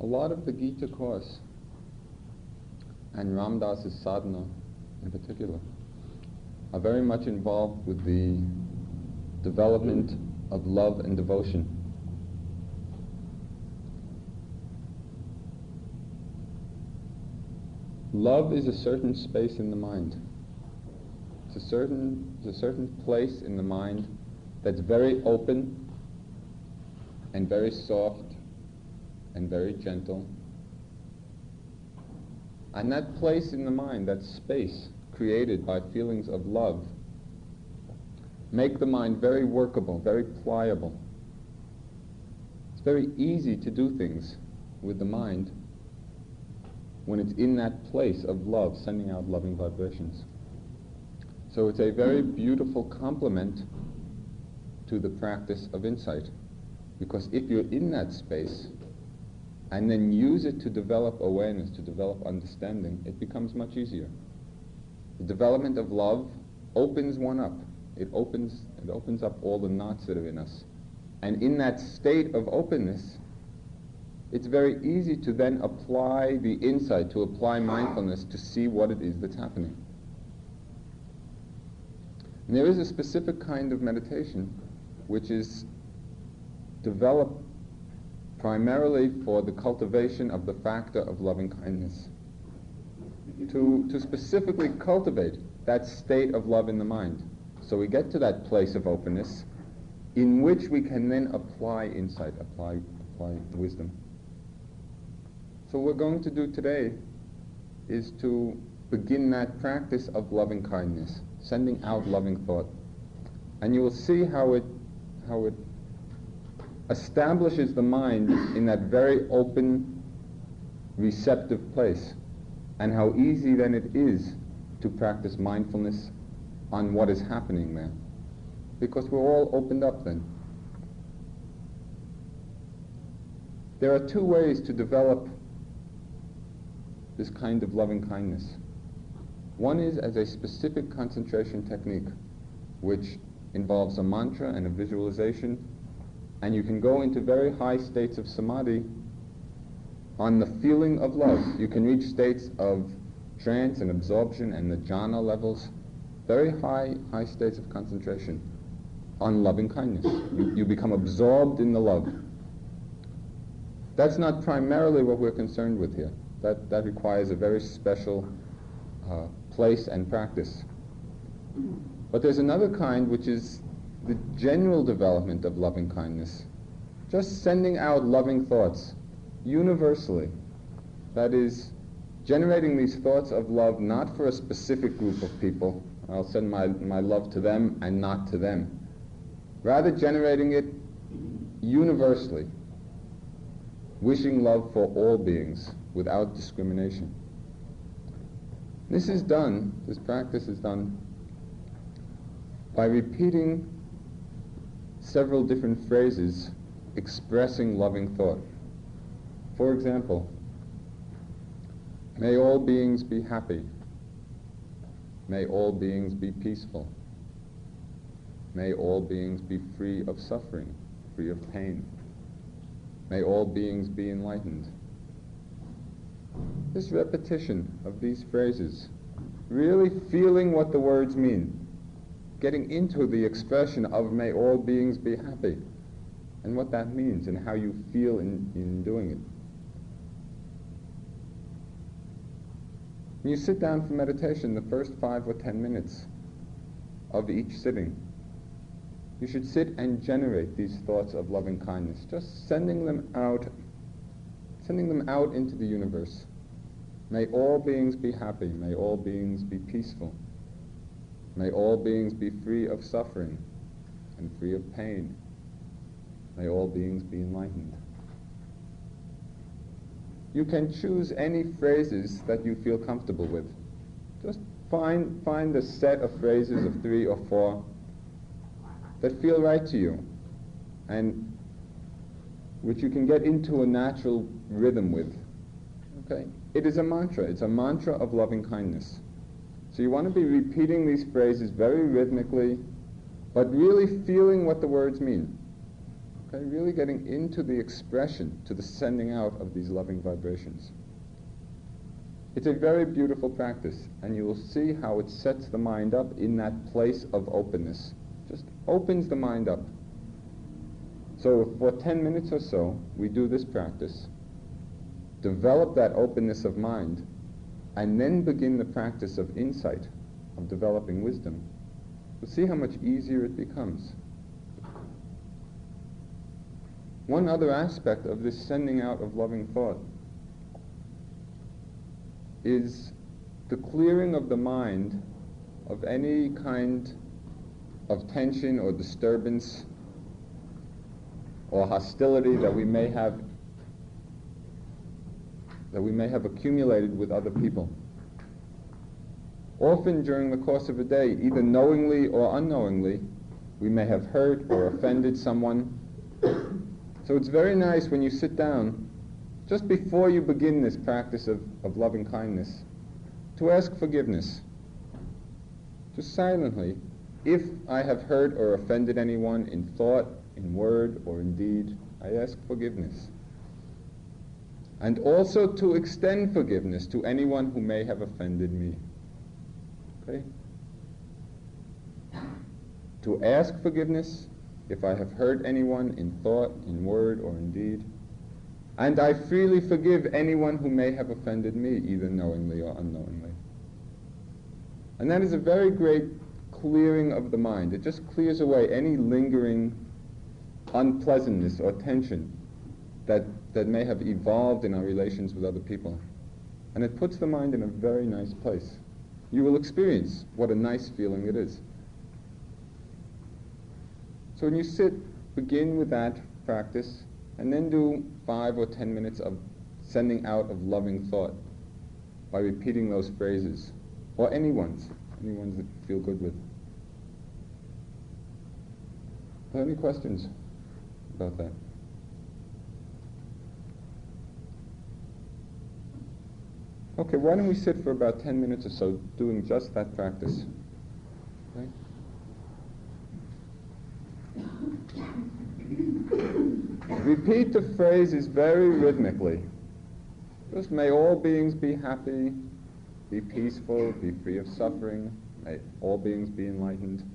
A lot of the Gita course and Ramdas's sadhana in particular are very much involved with the development of love and devotion. Love is a certain space in the mind. It's a certain place in the mind that's very open and very soft and very gentle. And that place in the mind, that space created by feelings of love, make the mind very workable, very pliable. It's very easy to do things with the mind when it's in that place of love, sending out loving vibrations. So it's a very beautiful complement to the practice of insight, because if you're in that space and then use it to develop awareness, to develop understanding, it becomes much easier. The development of love opens one up. It opens up all the knots that are in us. And in that state of openness, it's very easy to then apply the insight, to apply mindfulness, to see what it is that's happening. And there is a specific kind of meditation which is developed primarily for the cultivation of the factor of loving kindness. To specifically cultivate that state of love in the mind. So we get to that place of openness in which we can then apply insight, apply wisdom. So what we're going to do today is to begin that practice of loving kindness, sending out loving thought. And you will see how it establishes the mind in that very open, receptive place, and how easy then it is to practice mindfulness on what is happening there, because we're all opened up then. There are two ways to develop this kind of loving kindness. One is as a specific concentration technique, which involves a mantra and a visualization, and you can go into very high states of samadhi on the feeling of love. You can reach states of trance and absorption and the jhana levels, very high states of concentration on loving kindness. You become absorbed in the love. That's not primarily what we're concerned with here. That requires a very special place and practice. But there's another kind, which is the general development of loving kindness, just sending out loving thoughts universally. That is, generating these thoughts of love not for a specific group of people, I'll send my love to them and not to them. Rather, generating it universally, wishing love for all beings without discrimination. This practice is done by repeating several different phrases expressing loving thought. For example, may all beings be happy. May all beings be peaceful. May all beings be free of suffering, free of pain. May all beings be enlightened. This repetition of these phrases, really feeling what the words mean, getting into the expression of may all beings be happy, and what that means and how you feel in doing it. When you sit down for meditation, the first 5 or 10 minutes of each sitting, you should sit and generate these thoughts of loving kindness, just sending them out into the universe. May all beings be happy. May all beings be peaceful. May all beings be free of suffering and free of pain. May all beings be enlightened. You can choose any phrases that you feel comfortable with. Just find a set of phrases of 3 or 4 that feel right to you and which you can get into a natural rhythm with. Okay? It is a mantra. It's a mantra of loving kindness. So you want to be repeating these phrases very rhythmically, but really feeling what the words mean. Okay, really getting into the expression, to the sending out of these loving vibrations. It's a very beautiful practice, and you will see how it sets the mind up in that place of openness. Just opens the mind up. So for 10 minutes or so, we do this practice, develop that openness of mind, and then begin the practice of insight, of developing wisdom. You'll see how much easier it becomes. One other aspect of this sending out of loving thought is the clearing of the mind of any kind of tension or disturbance or hostility that we may have accumulated with other people. Often during the course of a day, either knowingly or unknowingly, we may have hurt or offended someone. So it's very nice when you sit down, just before you begin this practice of loving kindness, to ask forgiveness. Just silently, if I have hurt or offended anyone in thought, in word, or in deed, I ask forgiveness. And also to extend forgiveness to anyone who may have offended me. Okay? To ask forgiveness if I have hurt anyone in thought, in word, or in deed. And I freely forgive anyone who may have offended me, either knowingly or unknowingly. And that is a very great clearing of the mind. It just clears away any lingering unpleasantness or tension that may have evolved in our relations with other people. And it puts the mind in a very nice place. You will experience what a nice feeling it is. So when you sit, begin with that practice, and then do 5 or 10 minutes of sending out of loving thought by repeating those phrases, or any ones that you feel good with. Are there any questions about that? Okay, why don't we sit for about 10 minutes or so doing just that practice? Okay. Repeat the phrases very rhythmically. Just may all beings be happy, be peaceful, be free of suffering, may all beings be enlightened.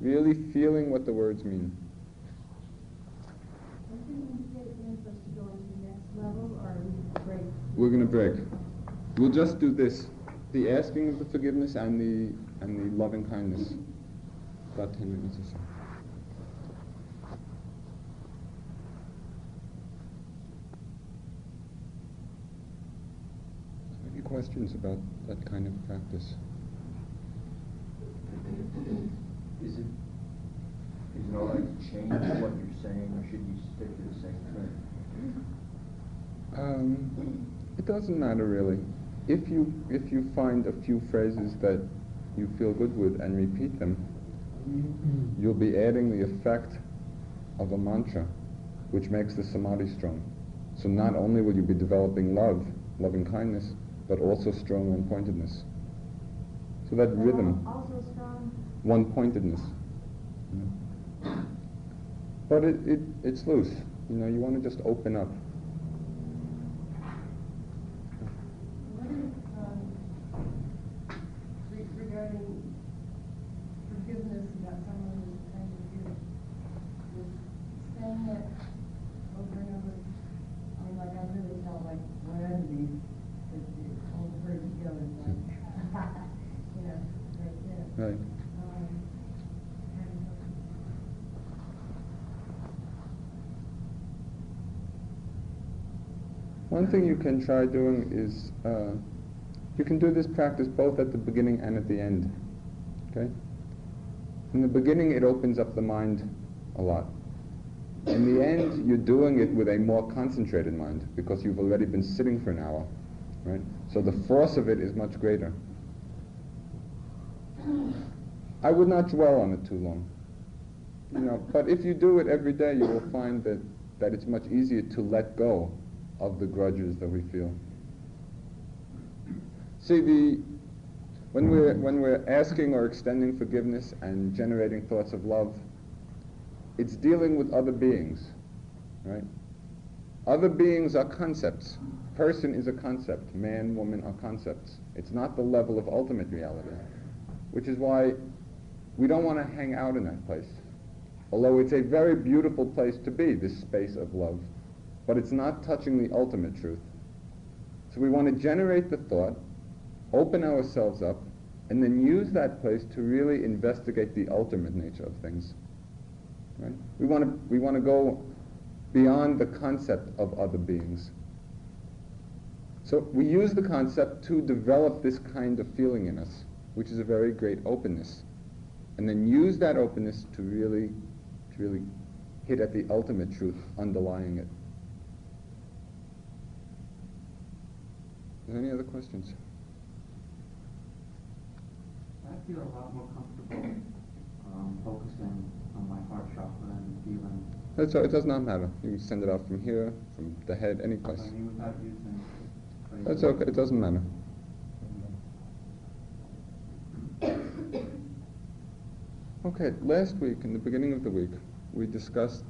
Really feeling what the words mean. We're going to break. We'll just do this, the asking of the forgiveness and the loving kindness, about 10 minutes or so. Any questions about that kind of practice? Is it all right to change what you're saying, or should you stick to the same thing? It doesn't matter really. If you find a few phrases that you feel good with and repeat them, you'll be adding the effect of a mantra, which makes the samadhi strong. So not only will you be developing love, loving kindness, but also strong one-pointedness. So that rhythm, also strong one-pointedness. Yeah. But it's loose. You know, you want to just open up. One thing you can try doing is, you can do this practice both at the beginning and at the end. Okay? In the beginning, it opens up the mind a lot. In the end, you're doing it with a more concentrated mind, because you've already been sitting for an hour. Right? So the force of it is much greater. I would not dwell on it too long. You know, but if you do it every day, you will find that it's much easier to let go of the grudges that we feel. See, when we're asking or extending forgiveness and generating thoughts of love, it's dealing with other beings, right? Other beings are concepts. Person is a concept. Man, woman are concepts. It's not the level of ultimate reality, which is why we don't want to hang out in that place. Although it's a very beautiful place to be, this space of love, but it's not touching the ultimate truth. So we want to generate the thought, open ourselves up, and then use that place to really investigate the ultimate nature of things. Right? We want to go beyond the concept of other beings. So we use the concept to develop this kind of feeling in us, which is a very great openness, and then use that openness to really hit at the ultimate truth underlying it. Are there any other questions? I feel a lot more comfortable focusing on my heart chakra and feeling. That's all, it does not matter. You can send it out from here, from the head, any place. I mean, without using. That's okay, it doesn't matter. Okay, last week, in the beginning of the week, we discussed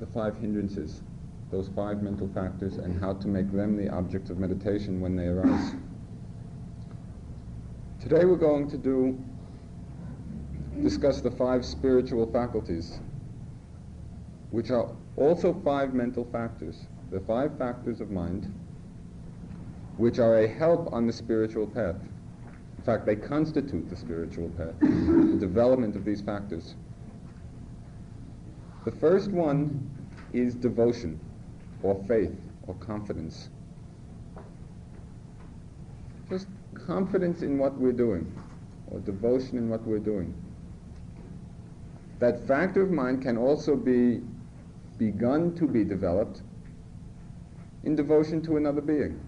the 5 hindrances, those 5 mental factors, and how to make them the objects of meditation when they arise. Today we're going to discuss the 5 spiritual faculties, which are also 5 mental factors. The 5 factors of mind, which are a help on the spiritual path. In fact, they constitute the spiritual path, the development of these factors. The first one is devotion, or faith, or confidence. Just confidence in what we're doing, or devotion in what we're doing. That factor of mind can also be begun to be developed in devotion to another being.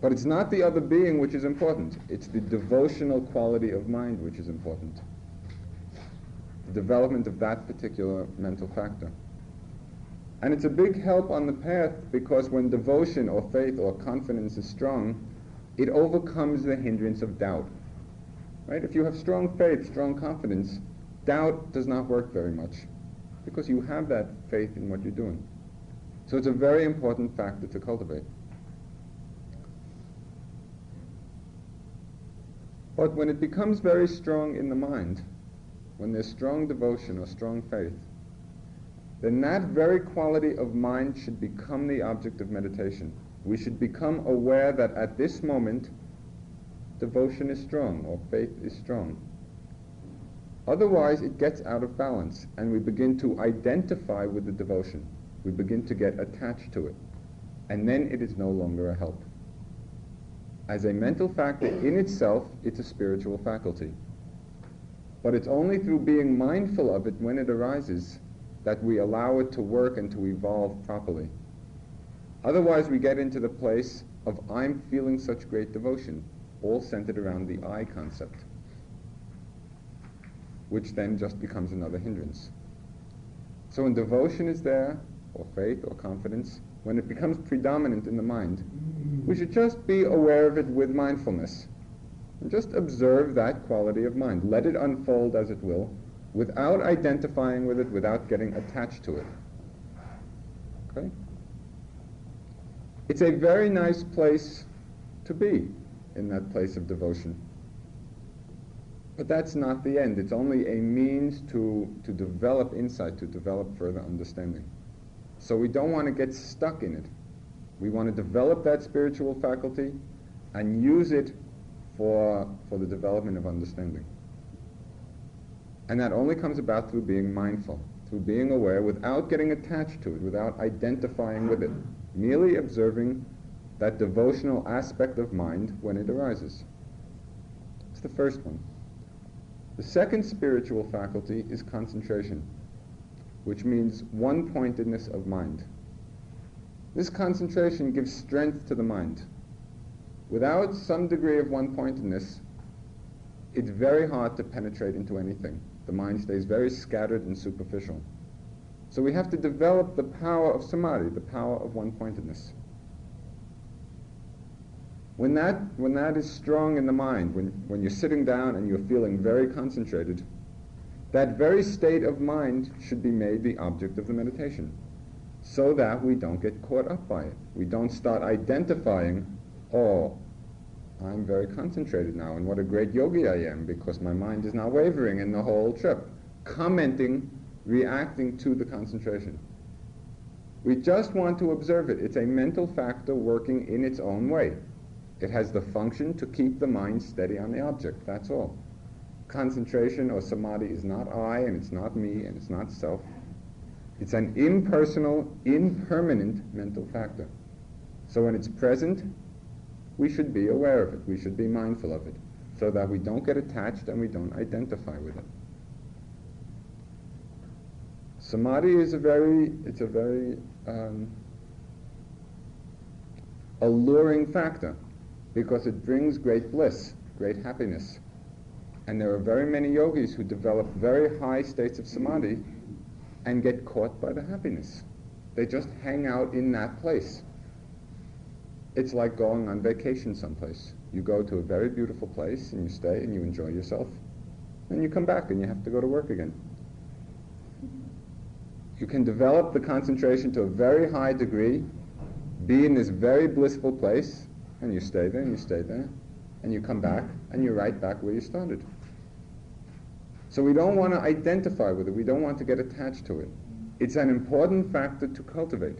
But it's not the other being which is important. It's the devotional quality of mind which is important. The development of that particular mental factor. And it's a big help on the path because when devotion or faith or confidence is strong, it overcomes the hindrance of doubt. Right? If you have strong faith, strong confidence, doubt does not work very much because you have that faith in what you're doing. So it's a very important factor to cultivate. But when it becomes very strong in the mind, when there's strong devotion or strong faith, then that very quality of mind should become the object of meditation. We should become aware that at this moment, devotion is strong or faith is strong. Otherwise, it gets out of balance and we begin to identify with the devotion. We begin to get attached to it. And then it is no longer a help. As a mental factor in itself, it's a spiritual faculty. But it's only through being mindful of it when it arises that we allow it to work and to evolve properly. Otherwise, we get into the place of I'm feeling such great devotion, all centered around the I concept, which then just becomes another hindrance. So when devotion is there, or faith, or confidence, when it becomes predominant in the mind, we should just be aware of it with mindfulness and just observe that quality of mind. Let it unfold as it will without identifying with it, without getting attached to it. Okay? It's a very nice place to be in that place of devotion. But that's not the end. It's only a means to develop insight, to develop further understanding. So we don't want to get stuck in it. We want to develop that spiritual faculty and use it for the development of understanding. And that only comes about through being mindful, through being aware, without getting attached to it, without identifying with it, merely observing that devotional aspect of mind when it arises. That's the first one. The second spiritual faculty is concentration, which means one-pointedness of mind. This concentration gives strength to the mind. Without some degree of one-pointedness, it's very hard to penetrate into anything. The mind stays very scattered and superficial. So we have to develop the power of samadhi, the power of one-pointedness. When that is strong in the mind, when you're sitting down and you're feeling very concentrated, That very state of mind should be made the object of the meditation, so that we don't get caught up by it. We don't start identifying, oh, I'm very concentrated now, and what a great yogi I am, because my mind is not wavering in the whole trip. Commenting, reacting to the concentration. We just want to observe it. It's a mental factor working in its own way. It has the function to keep the mind steady on the object, that's all. Concentration or samadhi is not I, and it's not me, and it's not self. It's an impersonal, impermanent mental factor. So when it's present, we should be aware of it, we should be mindful of it, so that we don't get attached and we don't identify with it. Samadhi is a very alluring factor, because it brings great bliss, great happiness. And there are very many yogis who develop very high states of samadhi and get caught by the happiness. They just hang out in that place. It's like going on vacation someplace. You go to a very beautiful place and you stay and you enjoy yourself. Then you come back and you have to go to work again. You can develop the concentration to a very high degree, be in this very blissful place, and you stay there and you stay there, and you come back and you're right back where you started. So we don't want to identify with it, we don't want to get attached to it. It's an important factor to cultivate.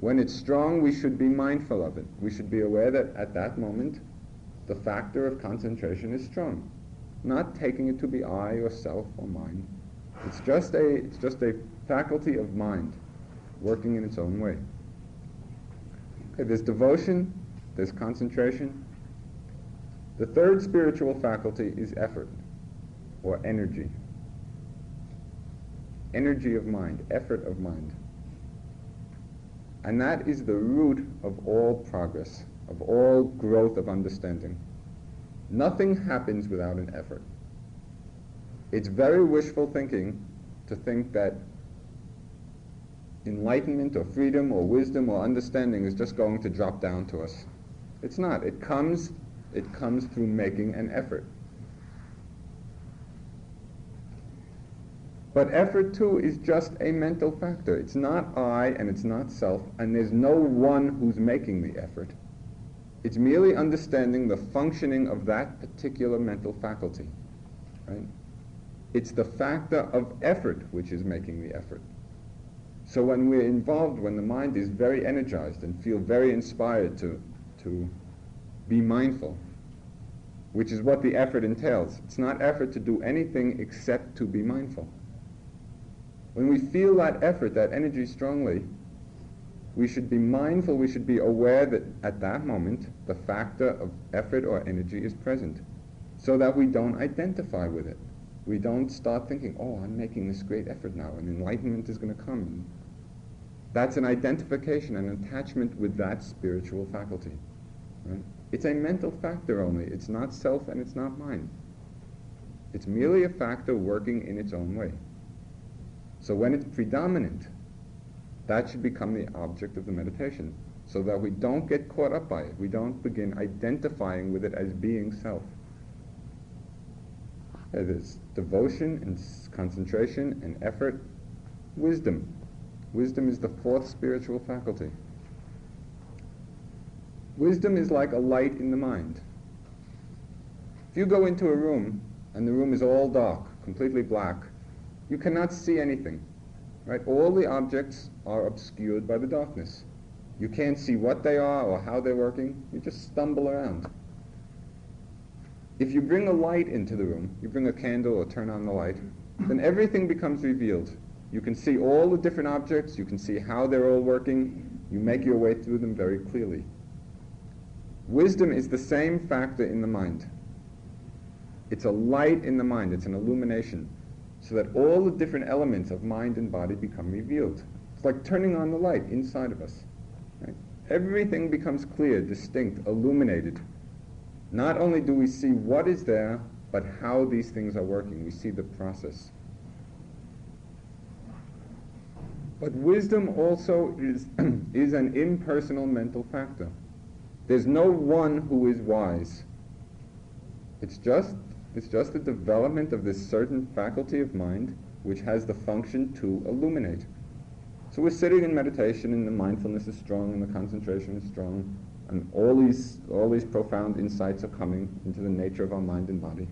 When it's strong, we should be mindful of it. We should be aware that at that moment, the factor of concentration is strong. Not taking it to be I or self or mine. It's just a faculty of mind, working in its own way. Okay, there's devotion, there's concentration. The third spiritual faculty is effort, or energy. Energy of mind, effort of mind. And that is the root of all progress, of all growth of understanding. Nothing happens without an effort. It's very wishful thinking to think that enlightenment or freedom or wisdom or understanding is just going to drop down to us. It's not. It comes through making an effort. But effort, too, is just a mental factor. It's not I and it's not self, and there's no one who's making the effort. It's merely understanding the functioning of that particular mental faculty. Right? It's the factor of effort which is making the effort. So when we're involved, when the mind is very energized and feel very inspired to be mindful, which is what the effort entails. It's not effort to do anything except to be mindful. When we feel that effort, that energy strongly, we should be mindful, we should be aware that at that moment the factor of effort or energy is present, so that we don't identify with it. We don't start thinking, oh, I'm making this great effort now and enlightenment is going to come. That's an identification, an attachment with that spiritual faculty. Right? It's a mental factor only. It's not self and it's not mine. It's merely a factor working in its own way. So when it's predominant, that should become the object of the meditation, so that we don't get caught up by it. We don't begin identifying with it as being self. There's devotion and concentration and effort. Wisdom. Wisdom is the fourth spiritual faculty. Wisdom is like a light in the mind. If you go into a room and the room is all dark, completely black, you cannot see anything, right? All the objects are obscured by the darkness. You can't see what they are or how they're working. You just stumble around. If you bring a light into the room, you bring a candle or turn on the light, then everything becomes revealed. You can see all the different objects, you can see how they're all working, you make your way through them very clearly. Wisdom is the same factor in the mind. It's a light in the mind, it's an illumination, so that all the different elements of mind and body become revealed. It's like turning on the light inside of us. Right? Everything becomes clear, distinct, illuminated. Not only do we see what is there, but how these things are working. We see the process. But wisdom also is an impersonal mental factor. There's no one who is wise. It's just It's just the development of this certain faculty of mind which has the function to illuminate. So we're sitting in meditation and the mindfulness is strong and the concentration is strong and all these profound insights are coming into the nature of our mind and body.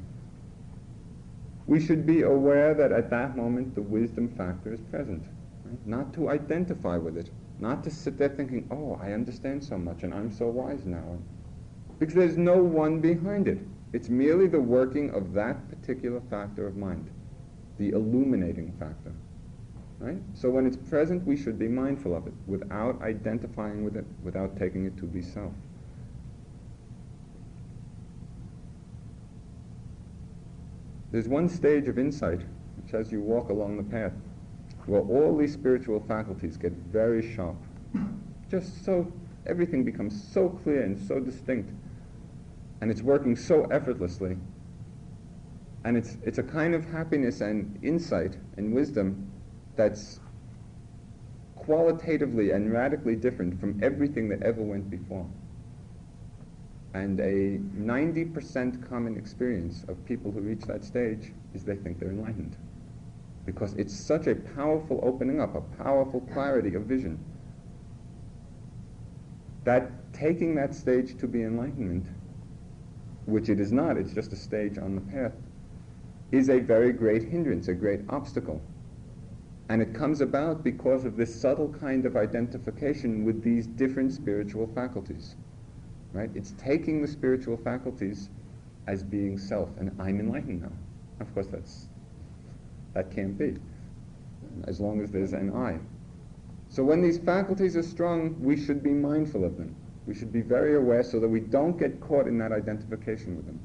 We should be aware that at that moment the wisdom factor is present, right? Not to identify with it, not to sit there thinking, oh, I understand so much and I'm so wise now, because there's no one behind it. It's merely the working of that particular factor of mind, the illuminating factor, right? So when it's present, we should be mindful of it without identifying with it, without taking it to be self. There's one stage of insight, which as you walk along the path, where all these spiritual faculties get very sharp. Just so, everything becomes so clear and so distinct, and it's working so effortlessly, and it's a kind of happiness and insight and wisdom that's qualitatively and radically different from everything that ever went before. And a 90% common experience of people who reach that stage is they think they're enlightened, because it's such a powerful opening up, a powerful clarity of vision, that taking that stage to be enlightenment, which it is not, it's just a stage on the path, is a very great hindrance, a great obstacle. And it comes about because of this subtle kind of identification with these different spiritual faculties, right? It's taking the spiritual faculties as being self, and I'm enlightened now. Of course, that can't be, as long as there's an I. So when these faculties are strong, we should be mindful of them. We should be very aware so that we don't get caught in that identification with them.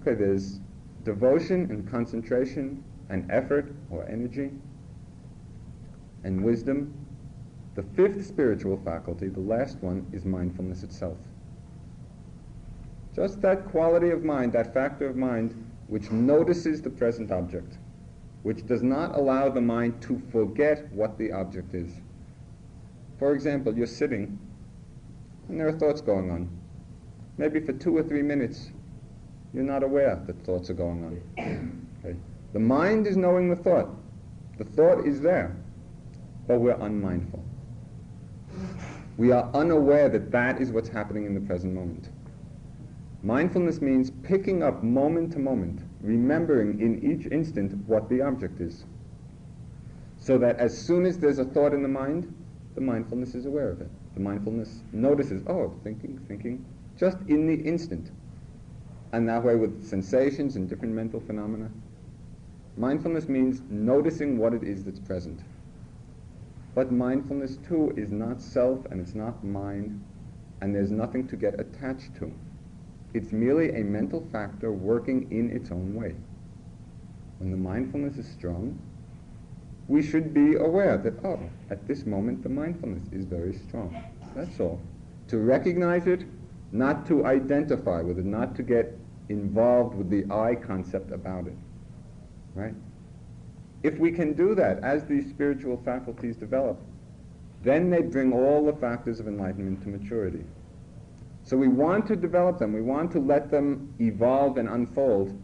Okay, there's devotion and concentration and effort or energy and wisdom. The fifth spiritual faculty, the last one, is mindfulness itself. Just that quality of mind, that factor of mind, which notices the present object, which does not allow the mind to forget what the object is. For example, you're sitting and there are thoughts going on. Maybe for 2 or 3 minutes you're not aware that thoughts are going on. Okay. The mind is knowing the thought. The thought is there, but we're unmindful. We are unaware that that is what's happening in the present moment. Mindfulness means picking up moment to moment, remembering in each instant what the object is, so that as soon as there's a thought in the mind, the mindfulness is aware of it. The mindfulness notices, oh, thinking, just in the instant. And that way with sensations and different mental phenomena. Mindfulness means noticing what it is that's present. But mindfulness, too, is not self and it's not mind, and there's nothing to get attached to. It's merely a mental factor working in its own way. When the mindfulness is strong, we should be aware that, oh, at this moment the mindfulness is very strong. That's all. To recognize it, not to identify with it, not to get involved with the I concept about it, right? If we can do that, as these spiritual faculties develop, then they bring all the factors of enlightenment to maturity. So we want to develop them, we want to let them evolve and unfold,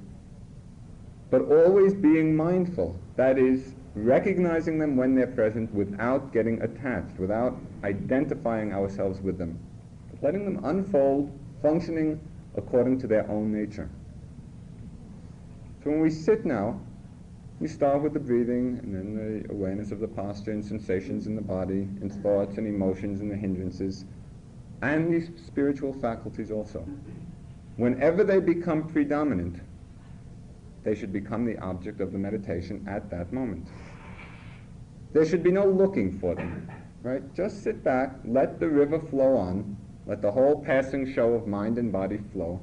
but always being mindful, that is, recognizing them when they're present without getting attached, without identifying ourselves with them, but letting them unfold, functioning according to their own nature. So when we sit now, we start with the breathing and then the awareness of the posture and sensations in the body and thoughts and emotions and the hindrances and these spiritual faculties also. Whenever they become predominant, they should become the object of the meditation at that moment. There should be no looking for them, right? Just sit back, let the river flow on, let the whole passing show of mind and body flow,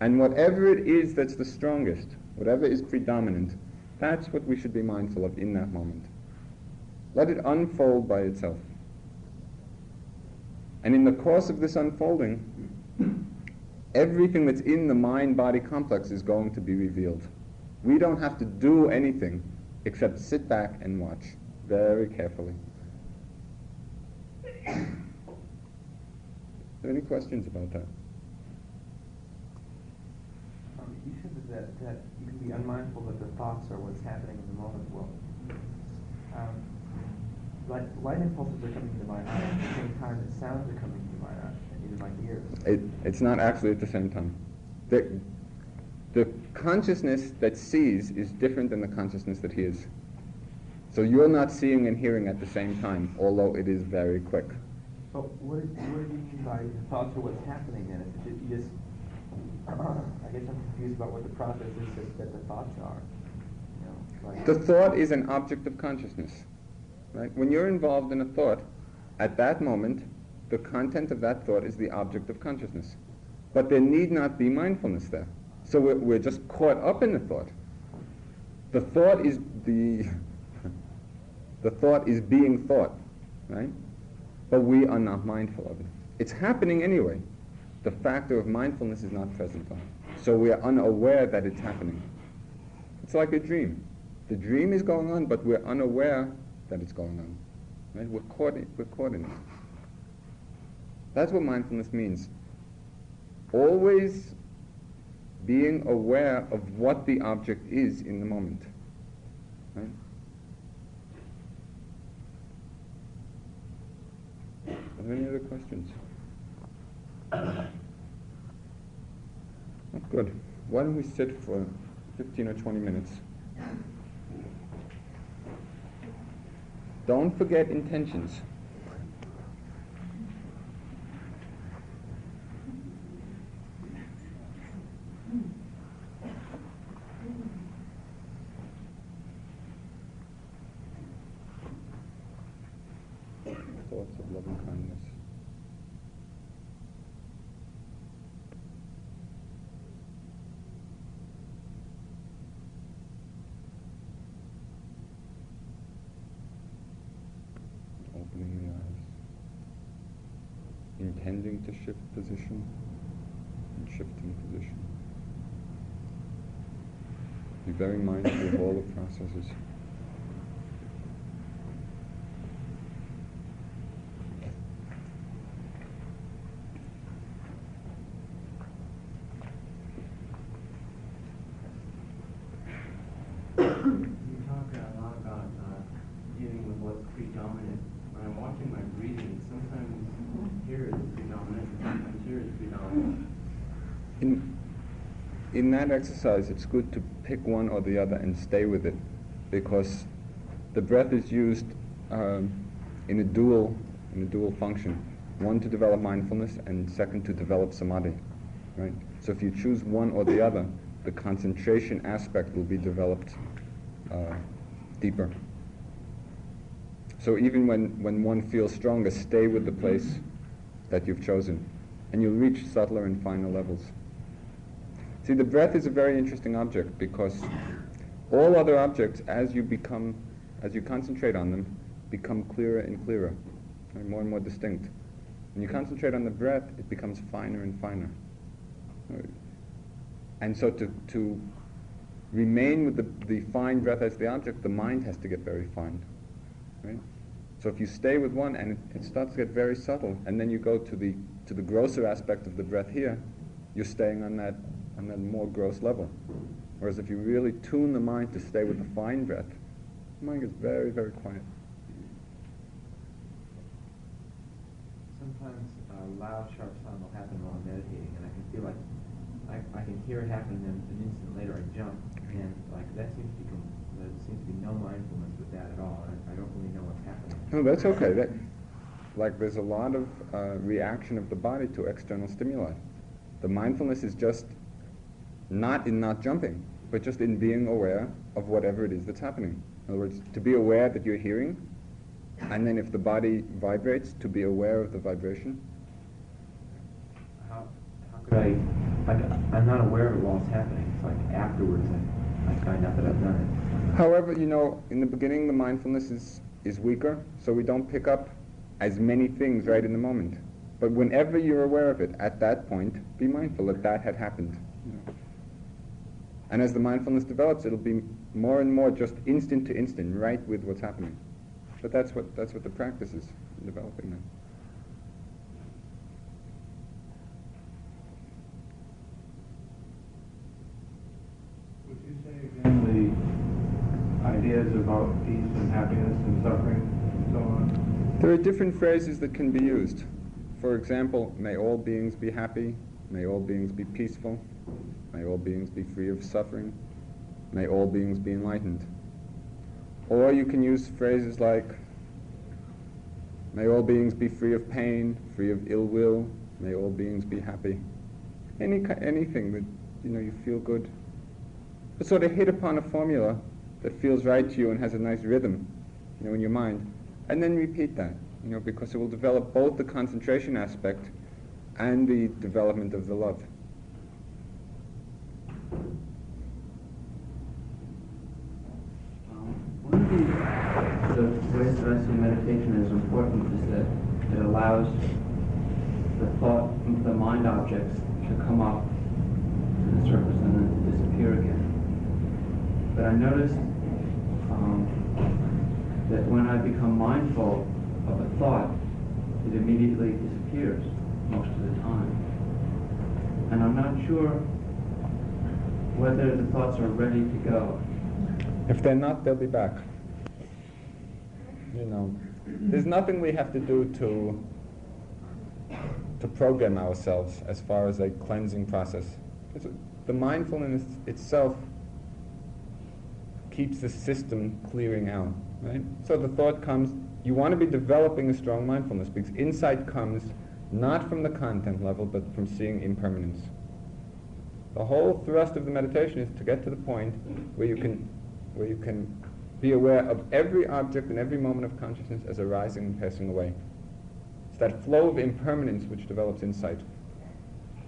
and whatever it is that's the strongest, whatever is predominant, that's what we should be mindful of in that moment. Let it unfold by itself. And in the course of this unfolding, everything that's in the mind-body complex is going to be revealed. We don't have to do anything except sit back and watch very carefully. Are there any questions about that? that you can be unmindful that the thoughts are what's happening in the moment. Well, light impulses are coming into my eye at the same time that sounds are coming into my eye, into my ears. It's not actually at the same time. The consciousness that sees is different than the consciousness that hears. So you're not seeing and hearing at the same time, although it is very quick. But what do you mean by the thoughts are what's happening then? You just, I guess I'm confused about what the process is that the thoughts are. You know, like the thought is an object of consciousness. Right? When you're involved in a thought, at that moment, the content of that thought is the object of consciousness. But there need not be mindfulness there. So we're just caught up in the thought. The thought is the thought is being thought, right? But we are not mindful of it. It's happening anyway. The factor of mindfulness is not present on it. So we are unaware that it's happening. It's like a dream. The dream is going on, but we're unaware that it's going on. Right? We're caught in it. That's what mindfulness means. Always being aware of what the object is in the moment. Right? Are there any other questions? Good. Why don't we sit for 15 or 20 minutes? Don't forget intentions. Thoughts of loving kindness. Opening the eyes. Intending to shift position and shifting position. Be very mindful of all the processes. In that exercise, it's good to pick one or the other and stay with it, because the breath is used in a dual function. One, to develop mindfulness, and second, to develop samadhi. Right? So if you choose one or the other, the concentration aspect will be developed deeper. So even when one feels stronger, stay with the place that you've chosen, and you'll reach subtler and finer levels. See, the breath is a very interesting object, because all other objects, as you concentrate on them, become clearer and clearer, and more distinct. When you concentrate on the breath, it becomes finer and finer. And so to remain with the fine breath as the object, the mind has to get very fine. Right? So if you stay with one and it starts to get very subtle, and then you go to the grosser aspect of the breath here, you're staying on that more gross level. Whereas if you really tune the mind to stay with the fine breath, the mind gets very, very quiet. Sometimes a loud, sharp sound will happen while I'm meditating, and I can feel like I can hear it happen, and an instant later I jump, and like there seems to be no mindfulness with that at all. I don't really know what's happening. No, that's okay. There's a lot of reaction of the body to external stimuli. The mindfulness is just not in not jumping, but just in being aware of whatever it is that's happening. In other words, to be aware that you're hearing, and then if the body vibrates, to be aware of the vibration. How could I'm not aware of it while it's happening. It's like afterwards I find out that I've done it. However, in the beginning the mindfulness is weaker, so we don't pick up as many things right in the moment. But whenever you're aware of it, at that point, be mindful that that had happened. And as the mindfulness develops, it'll be more and more just instant to instant, right with what's happening. But that's what the practice is, developing that. There are different phrases that can be used. For example, may all beings be happy, may all beings be peaceful, may all beings be free of suffering, may all beings be enlightened. Or you can use phrases like, may all beings be free of pain, free of ill will, may all beings be happy. Anything that, you know, you feel good. But sort of hit upon a formula that feels right to you and has a nice rhythm, you know, in your mind, and then repeat that, you know, because it will develop both the concentration aspect and the development of the love. One of the ways that I see meditation as important is that it allows the thought, the mind objects, to come up to the surface and then disappear again. But I noticed that when I become mindful of a thought, it immediately disappears most of the time. And I'm not sure whether the thoughts are ready to go. If they're not, they'll be back. You know, there's nothing we have to do to program ourselves as far as a cleansing process. The mindfulness itself keeps the system clearing out, right? So the thought comes, you want to be developing a strong mindfulness because insight comes not from the content level but from seeing impermanence. The whole thrust of the meditation is to get to the point where you can be aware of every object and every moment of consciousness as arising and passing away. It's that flow of impermanence which develops insight.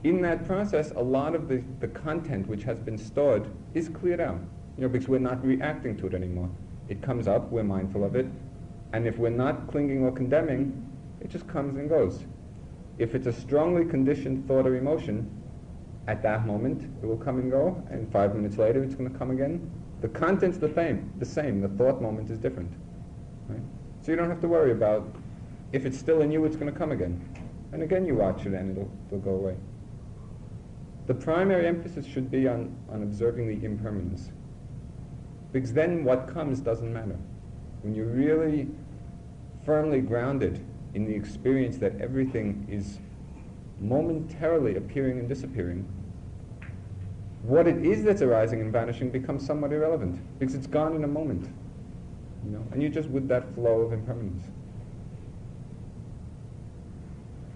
In that process, a lot of the content which has been stored is cleared out, you know, because we're not reacting to it anymore. It comes up, we're mindful of it, and if we're not clinging or condemning, it just comes and goes. If it's a strongly conditioned thought or emotion, at that moment it will come and go, and 5 minutes later it's going to come again. The content's the same, the thought moment is different. Right? So you don't have to worry about, if it's still in you, it's going to come again. And again you watch it and it'll go away. The primary emphasis should be on observing the impermanence, because then what comes doesn't matter. When you're really firmly grounded in the experience that everything is momentarily appearing and disappearing, what it is that's arising and vanishing becomes somewhat irrelevant, because it's gone in a moment, you know, and you're just with that flow of impermanence.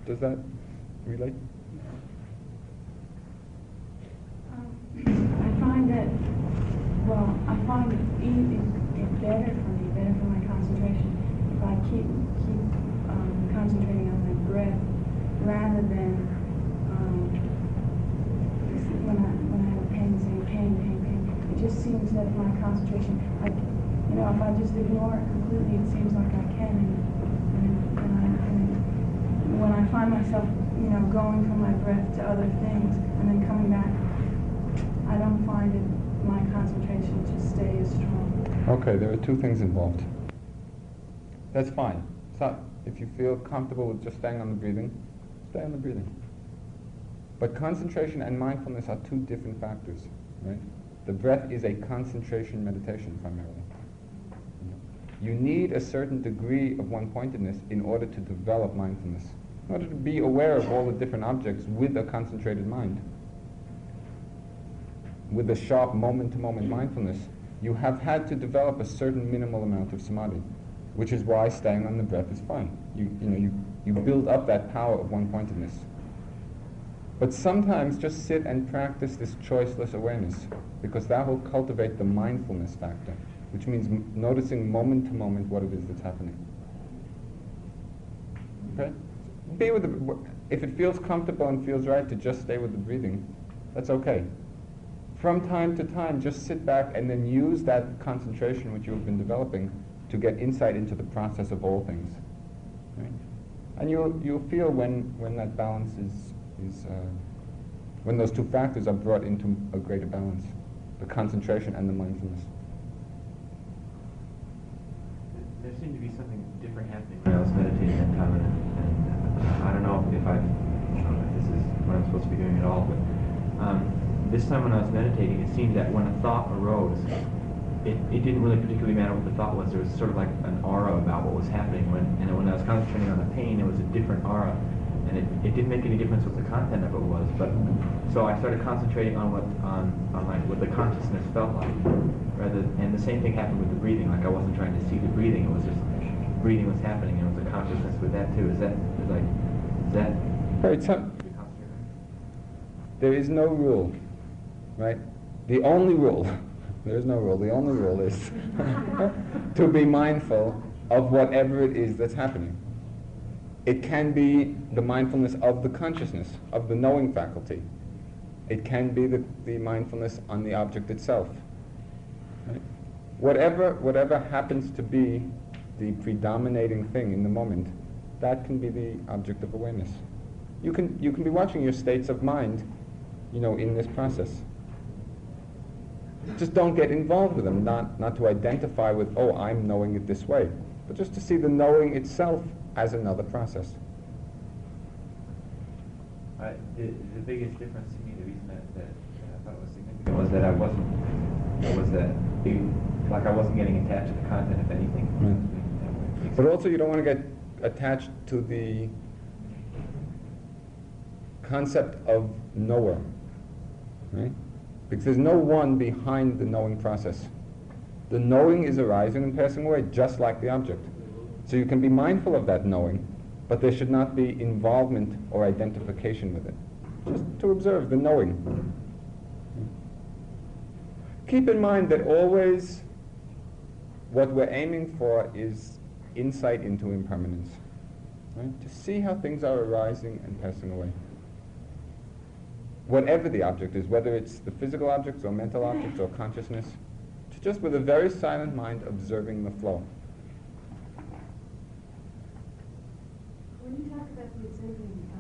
Does that relate? I find it's better for me, better for my concentration, if I keep concentrating on my breath rather than when I have a pain saying pain. It just seems that my concentration, if I just ignore it completely, it seems like I can. And when I find myself, going from my breath to other things and then coming back, I don't find it. My concentration to stay is strong. Okay, there are two things involved. That's fine. So if you feel comfortable with just staying on the breathing, stay on the breathing. But concentration and mindfulness are two different factors, right? The breath is a concentration meditation primarily. You need a certain degree of one-pointedness in order to develop mindfulness, in order to be aware of all the different objects with a concentrated mind. With a sharp moment-to-moment mindfulness, you have had to develop a certain minimal amount of samadhi, which is why staying on the breath is fine. You build up that power of one-pointedness. But sometimes just sit and practice this choiceless awareness, because that will cultivate the mindfulness factor, which means noticing moment-to-moment what it is that's happening. Okay? If it feels comfortable and feels right to just stay with the breathing, that's okay. From time to time, just sit back and then use that concentration which you have been developing to get insight into the process of all things. Right? And you'll feel when that balance is when those two factors are brought into a greater balance, the concentration and the mindfulness. There seemed to be something different happening when I was meditating that time, and I don't know if this is what I'm supposed to be doing at all, but. This time when I was meditating, it seemed that when a thought arose, it didn't really particularly matter what the thought was. There was sort of like an aura about what was happening. When I was concentrating on the pain, it was a different aura, and it didn't make any difference what the content of it was. But so I started concentrating on what the consciousness felt like, and the same thing happened with the breathing. Like I wasn't trying to see the breathing; it was just breathing was happening, and it was a consciousness with that too. Is that? Right. So there is no rule, right? The only rule. There's no rule. The only rule is to be mindful of whatever it is that's happening. It can be the mindfulness of the consciousness, of the knowing faculty. It can be the mindfulness on the object itself. Right? Whatever happens to be the predominating thing in the moment, that can be the object of awareness. You can be watching your states of mind, in this process. Just don't get involved with them, not to identify with, oh, I'm knowing it this way, but just to see the knowing itself as another process. The biggest difference to me, the reason that I thought was significant was that I wasn't getting attached to the content of anything. Right. But also you don't want to get attached to the concept of knower, right? Because there's no one behind the knowing process. The knowing is arising and passing away, just like the object. So you can be mindful of that knowing, but there should not be involvement or identification with it. Just to observe the knowing. Keep in mind that always what we're aiming for is insight into impermanence, right? To see how things are arising and passing away. Whatever the object is, whether it's the physical objects or mental objects or consciousness, just with a very silent mind observing the flow. When you talk about the observing,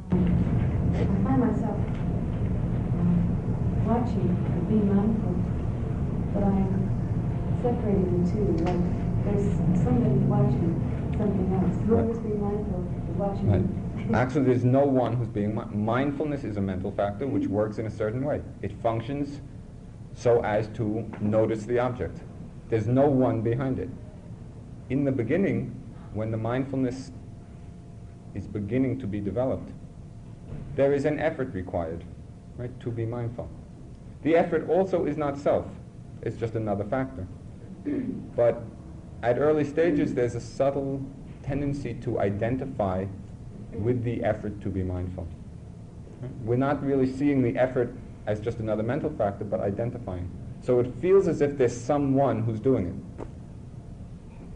I find myself watching and being mindful, but I'm separating the two. Like there's somebody watching something else. Whoever's being mindful is watching. Right. Actually, there's no one who's being mindfulness is a mental factor which works in a certain way. It functions so as to notice the object. There's no one behind it. In the beginning, when the mindfulness is beginning to be developed, there is an effort required, right, to be mindful. The effort also is not self. It's just another factor. But at early stages, there's a subtle tendency to identify with the effort to be mindful. We're not really seeing the effort as just another mental factor, but identifying. So it feels as if there's someone who's doing it.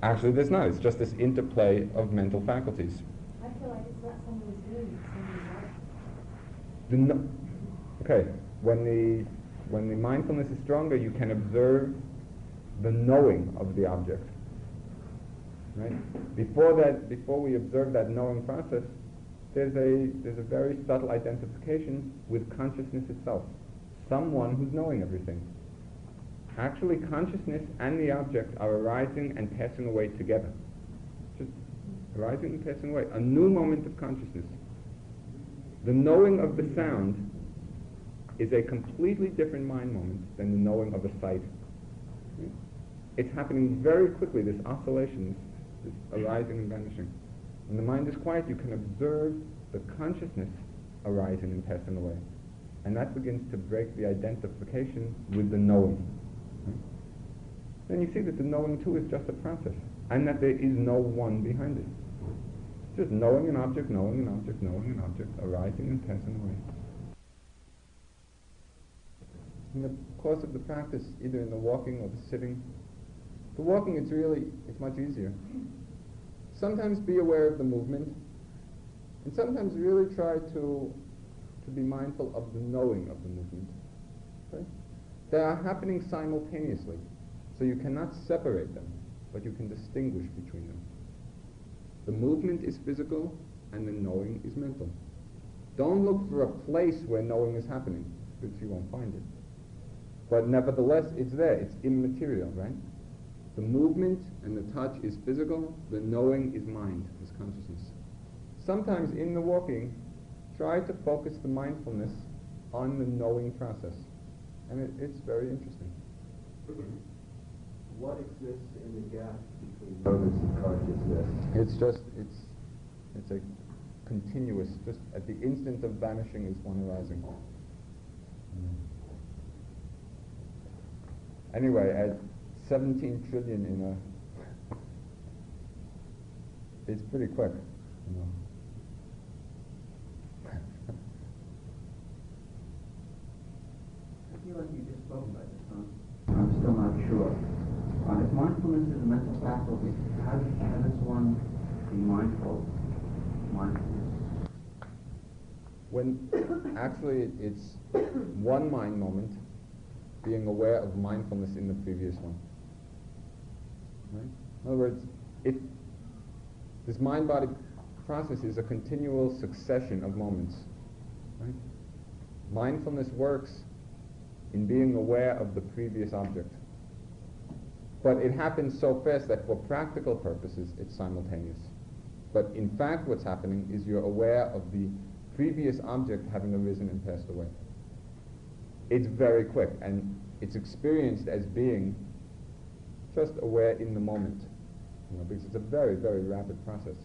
Actually, there's not. It's just this interplay of mental faculties. I feel like it's not someone who's doing it. Okay. When the mindfulness is stronger, you can observe the knowing of the object. Right? Before we observe that knowing process, there's a very subtle identification with consciousness itself. Someone who's knowing everything. Actually, consciousness and the object are arising and passing away together. Just arising and passing away. A new moment of consciousness. The knowing of the sound is a completely different mind moment than the knowing of a sight. It's happening very quickly, this oscillation, this arising and vanishing. When the mind is quiet, you can observe the consciousness arising and passing away. And that begins to break the identification with the knowing. Then you see that the knowing too is just a process, and that there is no one behind it. It's just knowing an object, arising and passing away. In the course of the practice, either in the walking or the sitting, the walking it's much easier. Sometimes be aware of the movement, and sometimes really try to be mindful of the knowing of the movement. Okay? They are happening simultaneously, so you cannot separate them, but you can distinguish between them. The movement is physical, and the knowing is mental. Don't look for a place where knowing is happening, because you won't find it. But nevertheless, it's there. It's immaterial, right? The movement and the touch is physical, the knowing is mind, is consciousness. Sometimes in the walking, try to focus the mindfulness on the knowing process. And it's very interesting. What exists in the gap between notice and consciousness? It's just, it's It's a continuous, just at the instant of vanishing is one arising. Anyway, at 17 trillion in a, it's pretty quick, you know. I feel like you just spoke about this, huh? I'm still not sure. If mindfulness is a mental faculty, how does one be mindful? Mindfulness. When actually it's one mind moment being aware of mindfulness in the previous one. Right? In other words, if this mind-body process is a continual succession of moments. Right? Mindfulness works in being aware of the previous object. But it happens so fast that for practical purposes it's simultaneous. But in fact what's happening is you're aware of the previous object having arisen and passed away. It's very quick, and it's experienced as being just aware in the moment, you know, because it's a very, very rapid process.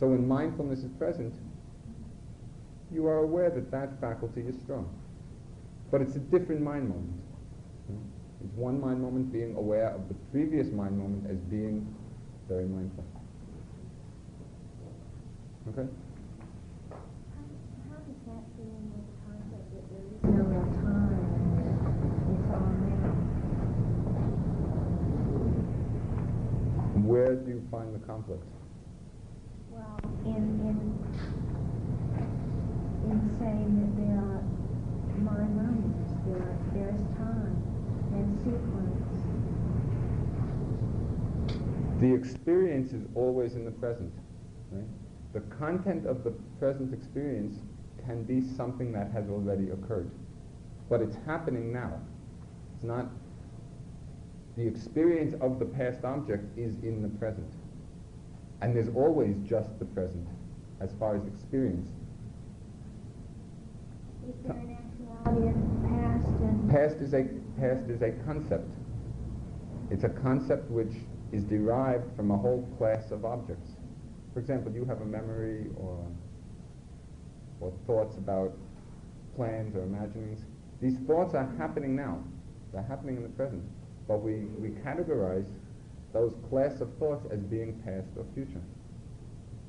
So when mindfulness is present, you are aware that that faculty is strong. But it's a different mind moment. It's one mind moment being aware of the previous mind moment as being very mindful. Okay? How does that fit in with the concept that there is no real time, it's all now? Where do you find the conflict? Well, in saying that there are mind moments, there's time and sequence. The experience is always in the present, right? The content of the present experience can be something that has already occurred, but it's happening now. It's not, the experience of the past object is in the present, and there's always just the present as far as experience. Is there an actuality of the past? And past is a concept. It's a concept which is derived from a whole class of objects. For example, you have a memory or thoughts about plans or imaginings. These thoughts are happening now. They're happening in the present. But we categorize those class of thoughts as being past or future.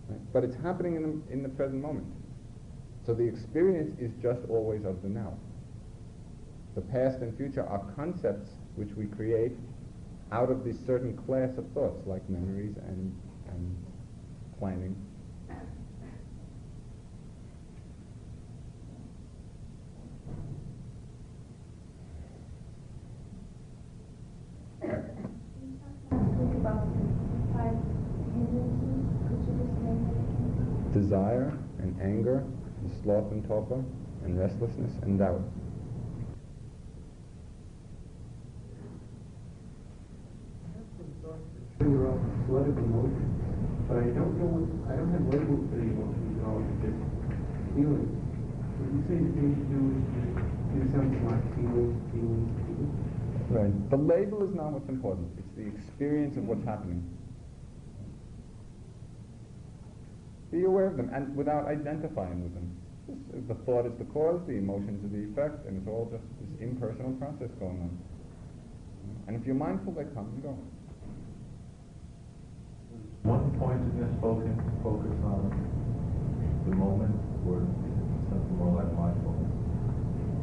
Right? But it's happening in the present moment. So the experience is just always of the now. The past and future are concepts which we create out of this certain class of thoughts, like memories and planning. Desire and anger and sloth and torpor and restlessness and doubt. Flood of emotions, but I don't know what, I don't have labels for the emotions at all, it's just feelings. Would you say the thing to do is just do something like feelings? Right. The label is not what's important, it's the experience of what's happening. Be aware of them, and without identifying with them. Just, the thought is the cause, the emotions are the effect, and it's all just this impersonal process going on. And if you're mindful, they come and go. One point in your spoken, focus on the moment where something more like mindfulness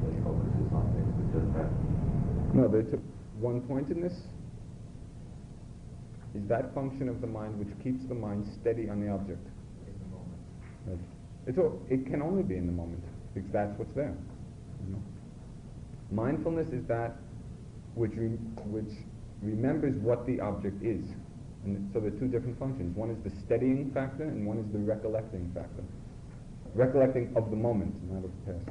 that focuses on things that just happen. No, they took one point in this is that function of the mind which keeps the mind steady on the object. In the moment. Right. It can only be in the moment, because that's what's there. Mm-hmm. Mindfulness is that which remembers what the object is. And so there are two different functions. One is the steadying factor, and one is the recollecting factor. Recollecting of the moment, not of the past.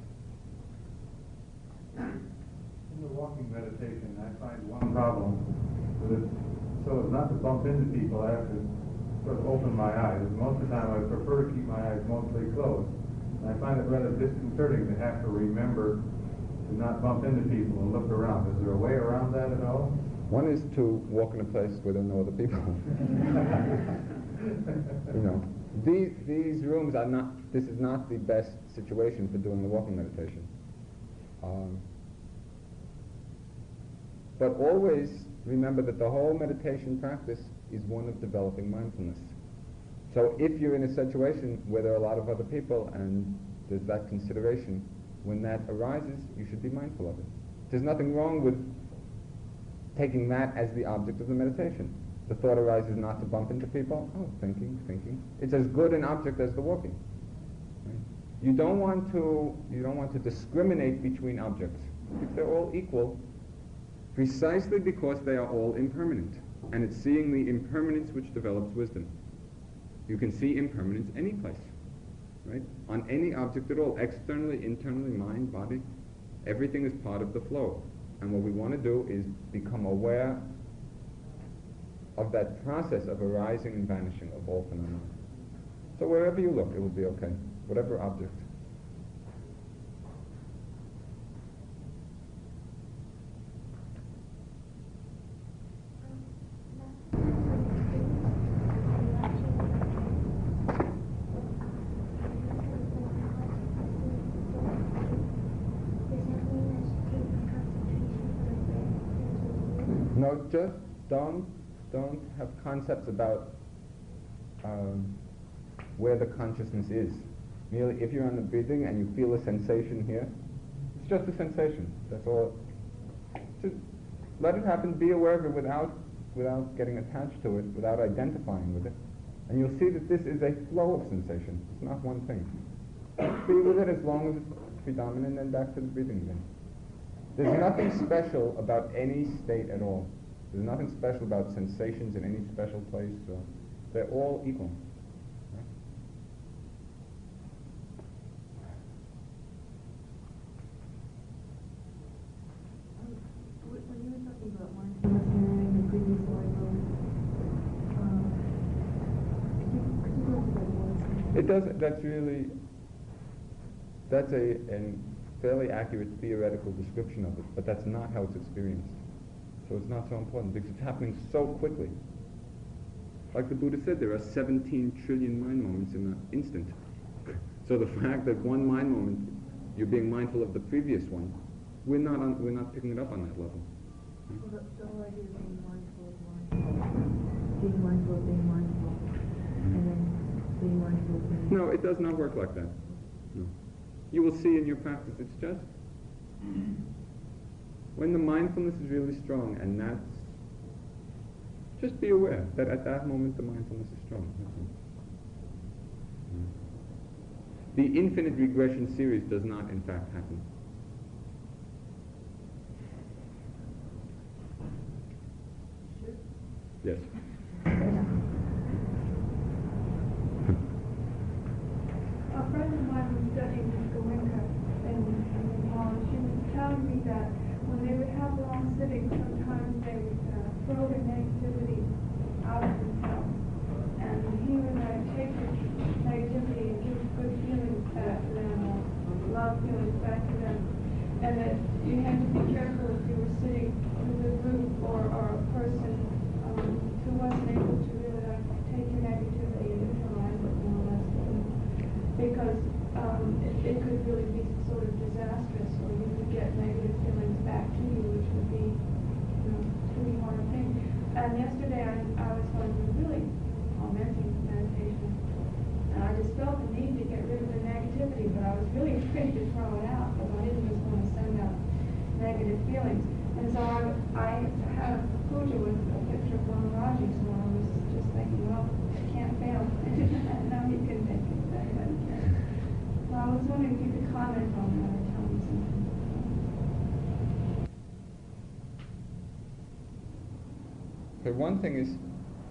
In the walking meditation, I find one problem with it. So as not to bump into people, I have to sort of open my eyes. And most of the time, I prefer to keep my eyes mostly closed. And I find it rather disconcerting to have to remember to not bump into people and look around. Is there a way around that at all? One is to walk in a place where there are no other people. You know, these rooms are not, this is not the best situation for doing the walking meditation. But always remember that the whole meditation practice is one of developing mindfulness. So if you're in a situation where there are a lot of other people and there's that consideration, when that arises, you should be mindful of it. There's nothing wrong with taking that as the object of the meditation. The thought arises not to bump into people. Oh, thinking, thinking. It's as good an object as the walking. Right? You don't want to discriminate between objects, because they're all equal, precisely because they are all impermanent. And it's seeing the impermanence which develops wisdom. You can see impermanence any place, right? On any object at all, externally, internally, mind, body, everything is part of the flow. And what we want to do is become aware of that process of arising and vanishing of all phenomena. So wherever you look, it will be okay, whatever object. No, just don't have concepts about where the consciousness is. Merely, if you're on the breathing and you feel a sensation here, it's just a sensation. That's all. Just let it happen. Be aware of it without getting attached to it, without identifying with it, and you'll see that this is a flow of sensation. It's not one thing. Be with it as long as it's predominant, and back to the breathing again. There's nothing special about any state at all. There's nothing special about sensations in any special place. So they're all equal. When you were talking about mindfulness and the previous slide, it doesn't. That's a fairly accurate theoretical description of it, but that's not how it's experienced. So it's not so important because it's happening so quickly. Like the Buddha said, there are 17 trillion mind moments in an instant. So the fact that one mind moment, you're being mindful of the previous one, we're not picking it up on that level. Well, that's the whole idea of being mindful of mind. Being mindful of being mindful. And then being mindful of being mindful. No, it does not work like that. No. You will see in your practice, it's just when the mindfulness is really strong, and that's, just be aware that at that moment the mindfulness is strong. The infinite regression series does not in fact happen. Yes. A friend of mine was studying this Goenka in Nepal, and she was telling me that when they would have long sittings, sometimes they would throw their negativity out of themselves. And he would take the negativity and give good feelings back to them, or love feelings back to them. And that you had to be careful if you were sitting with a group or a person who wasn't able to really take your negativity and neutralize it more or less. Because it could really be sort of disastrous, or you could get negative feelings back to you, which would be, you know, pretty hard thing. And yesterday I was going through really tormenting meditation, and I just felt the need to get rid of the negativity, but I was really afraid to throw it out, because I didn't just want to send out negative feelings. And so I had a puja with a picture of Maharaji, so I was just thinking, well, I can't fail. Now he can make it. So I was wondering if you could comment on that or tell me something. Okay, one thing is,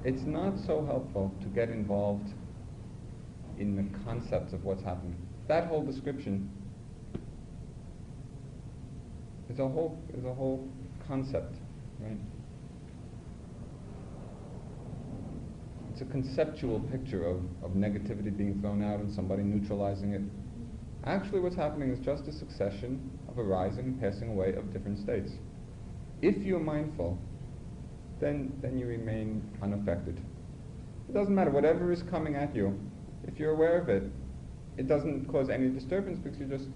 it's not so helpful to get involved in the concepts of what's happening. That whole description is a whole concept, right? It's a conceptual picture of negativity being thrown out and somebody neutralizing it. Actually, what's happening is just a succession of arising and passing away of different states. If you're mindful, then you remain unaffected. doesn't matter, whatever is coming at you, if you're aware of it, it doesn't cause any disturbance because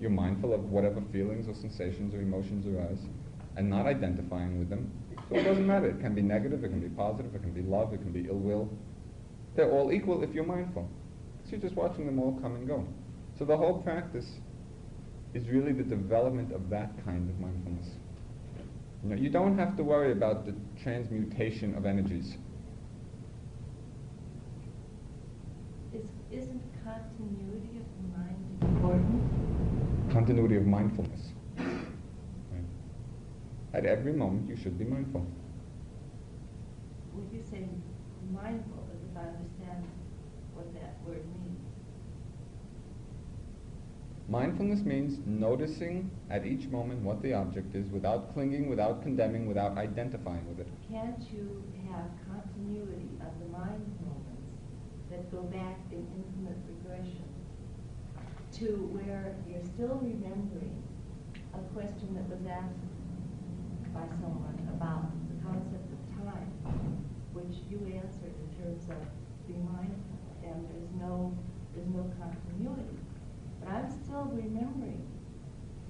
you're mindful of whatever feelings or sensations or emotions arise and not identifying with them. So it doesn't matter. It can be negative, it can be positive, it can be love, it can be ill will. They're all equal if you're mindful. So you're just watching them all come and go. So the whole practice is really the development of that kind of mindfulness. You know, you don't have to worry about the transmutation of energies. Isn't continuity of mind important? Continuity of mindfulness. Right. At every moment you should be mindful. Would you say mindful, if I understand what that word means? Mindfulness means noticing at each moment what the object is without clinging, without condemning, without identifying with it. Can't you have continuity of the mind moments that go back in infinite regression to where you're still remembering a question that was asked by someone about the concept of time, which you answered in terms of being mindful, and there's no continuity. But I'm still remembering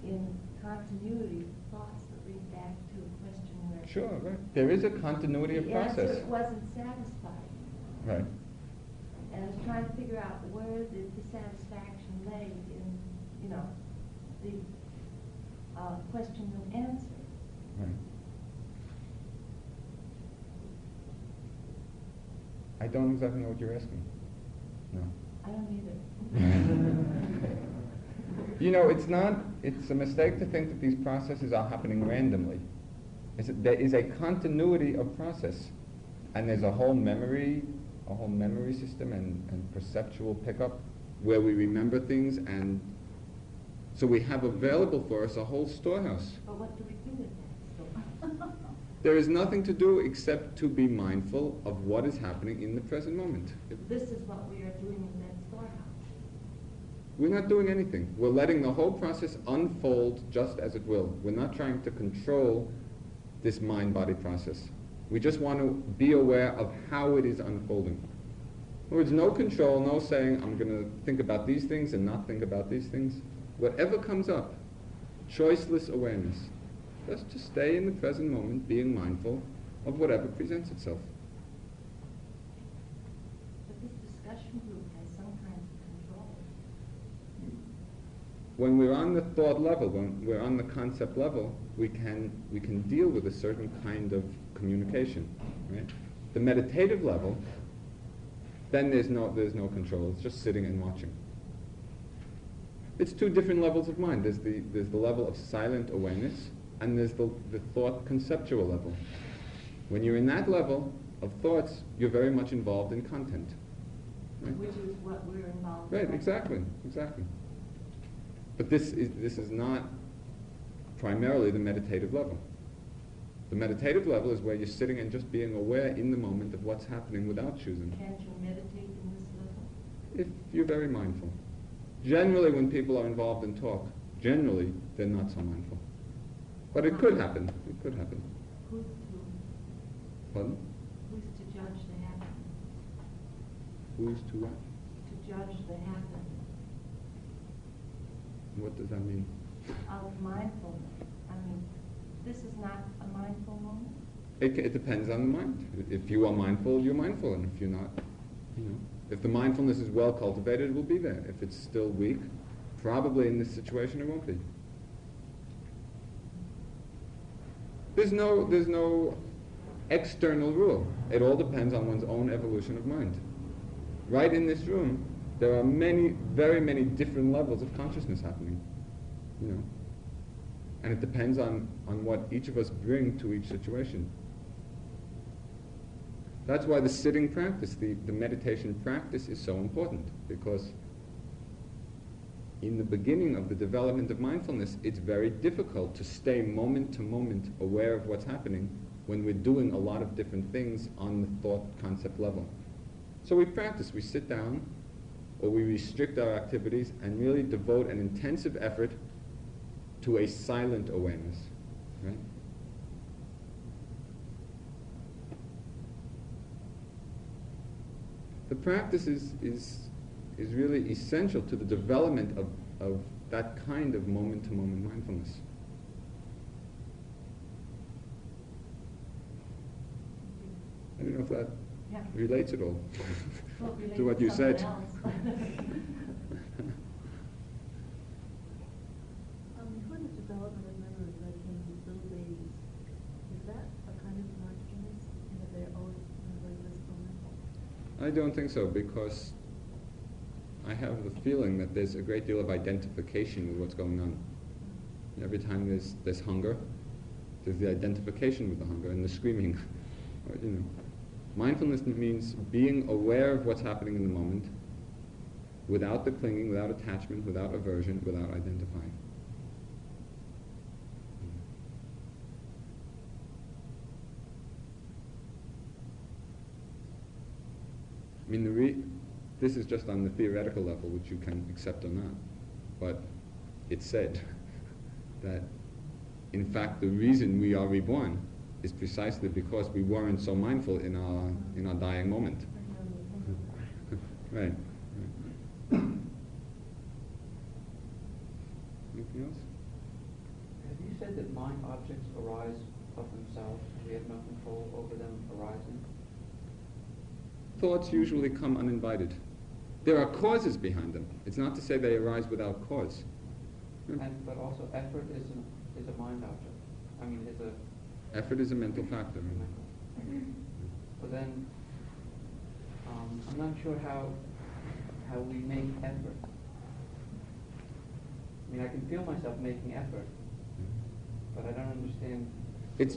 in continuity thoughts that lead back to a question where... Sure, right. There is a continuity of process. The answer wasn't satisfied. Right. And I was trying to figure out where the dissatisfaction lay in, you know, the question and answer. Right. I don't exactly know what you're asking. No. I don't either. You know, it's a mistake to think that these processes are happening randomly. There is a continuity of process, and there's a whole memory system and perceptual pickup where we remember things, and so we have available for us a whole storehouse. But what do we do with that? There is nothing to do except to be mindful of what is happening in the present moment. This is what we are doing in that storehouse. We're not doing anything. We're letting the whole process unfold just as it will. We're not trying to control this mind-body process. We just want to be aware of how it is unfolding. In other words, no control, no saying, I'm going to think about these things and not think about these things. Whatever comes up, choiceless awareness. Just to stay in the present moment, being mindful of whatever presents itself. But this discussion group has some kind of control. When we're on the thought level, when we're on the concept level, we can deal with a certain kind of communication, right? The meditative level, then there's no control. It's just sitting and watching. It's two different levels of mind. There's the level of silent awareness, and there's the thought conceptual level. When you're in that level of thoughts, you're very much involved in content, right? Which is what we're involved in. Right, exactly. But this is not primarily the meditative level. The meditative level is where you're sitting and just being aware in the moment of what's happening without choosing. Can't you meditate in this level? If you're very mindful. Generally, when people are involved in talk, generally they're not so mindful. But it could happen. It could happen. Who's to? Pardon? Who's to judge the happen? Who's to what? To judge the happen. What does that mean? Of mindfulness. I mean, this is not a mindful moment? It depends on the mind. If you are mindful, you're mindful, and if you're not, you know. If the mindfulness is well cultivated, it will be there. If it's still weak, probably in this situation it won't be. There's no external rule. It all depends on one's own evolution of mind. Right in this room, there are very many different levels of consciousness happening, you know. And it depends on what each of us bring to each situation. That's why the sitting practice, the meditation practice is so important, because in the beginning of the development of mindfulness, it's very difficult to stay moment to moment aware of what's happening when we're doing a lot of different things on the thought concept level. So we practice, we sit down, or we restrict our activities and really devote an intensive effort to a silent awareness, right? practice is really essential to the development of that kind of moment-to-moment mindfulness. I don't know if that relates at all relates to what you said. For the development of memory, like in little babies, is that a kind of mindfulness in their own weightless moment? I don't think so, because I have the feeling that there's a great deal of identification with what's going on. Every time there's hunger, there's the identification with the hunger and the screaming. You know, mindfulness means being aware of what's happening in the moment, without the clinging, without attachment, without aversion, without identifying. I mean, this is just on the theoretical level, which you can accept or not, but it's said that, in fact, the reason we are reborn is precisely because we weren't so mindful in our dying moment. Right. Anything else? Have you said that mind objects arise of themselves, and we have no control over them arising? Thoughts usually come uninvited. There are causes behind them. It's not to say they arise without cause. But also effort is a mind object. I mean, is a... Effort is a mental factor. But then, I'm not sure how we make effort. I mean, I can feel myself making effort, but I don't understand. It's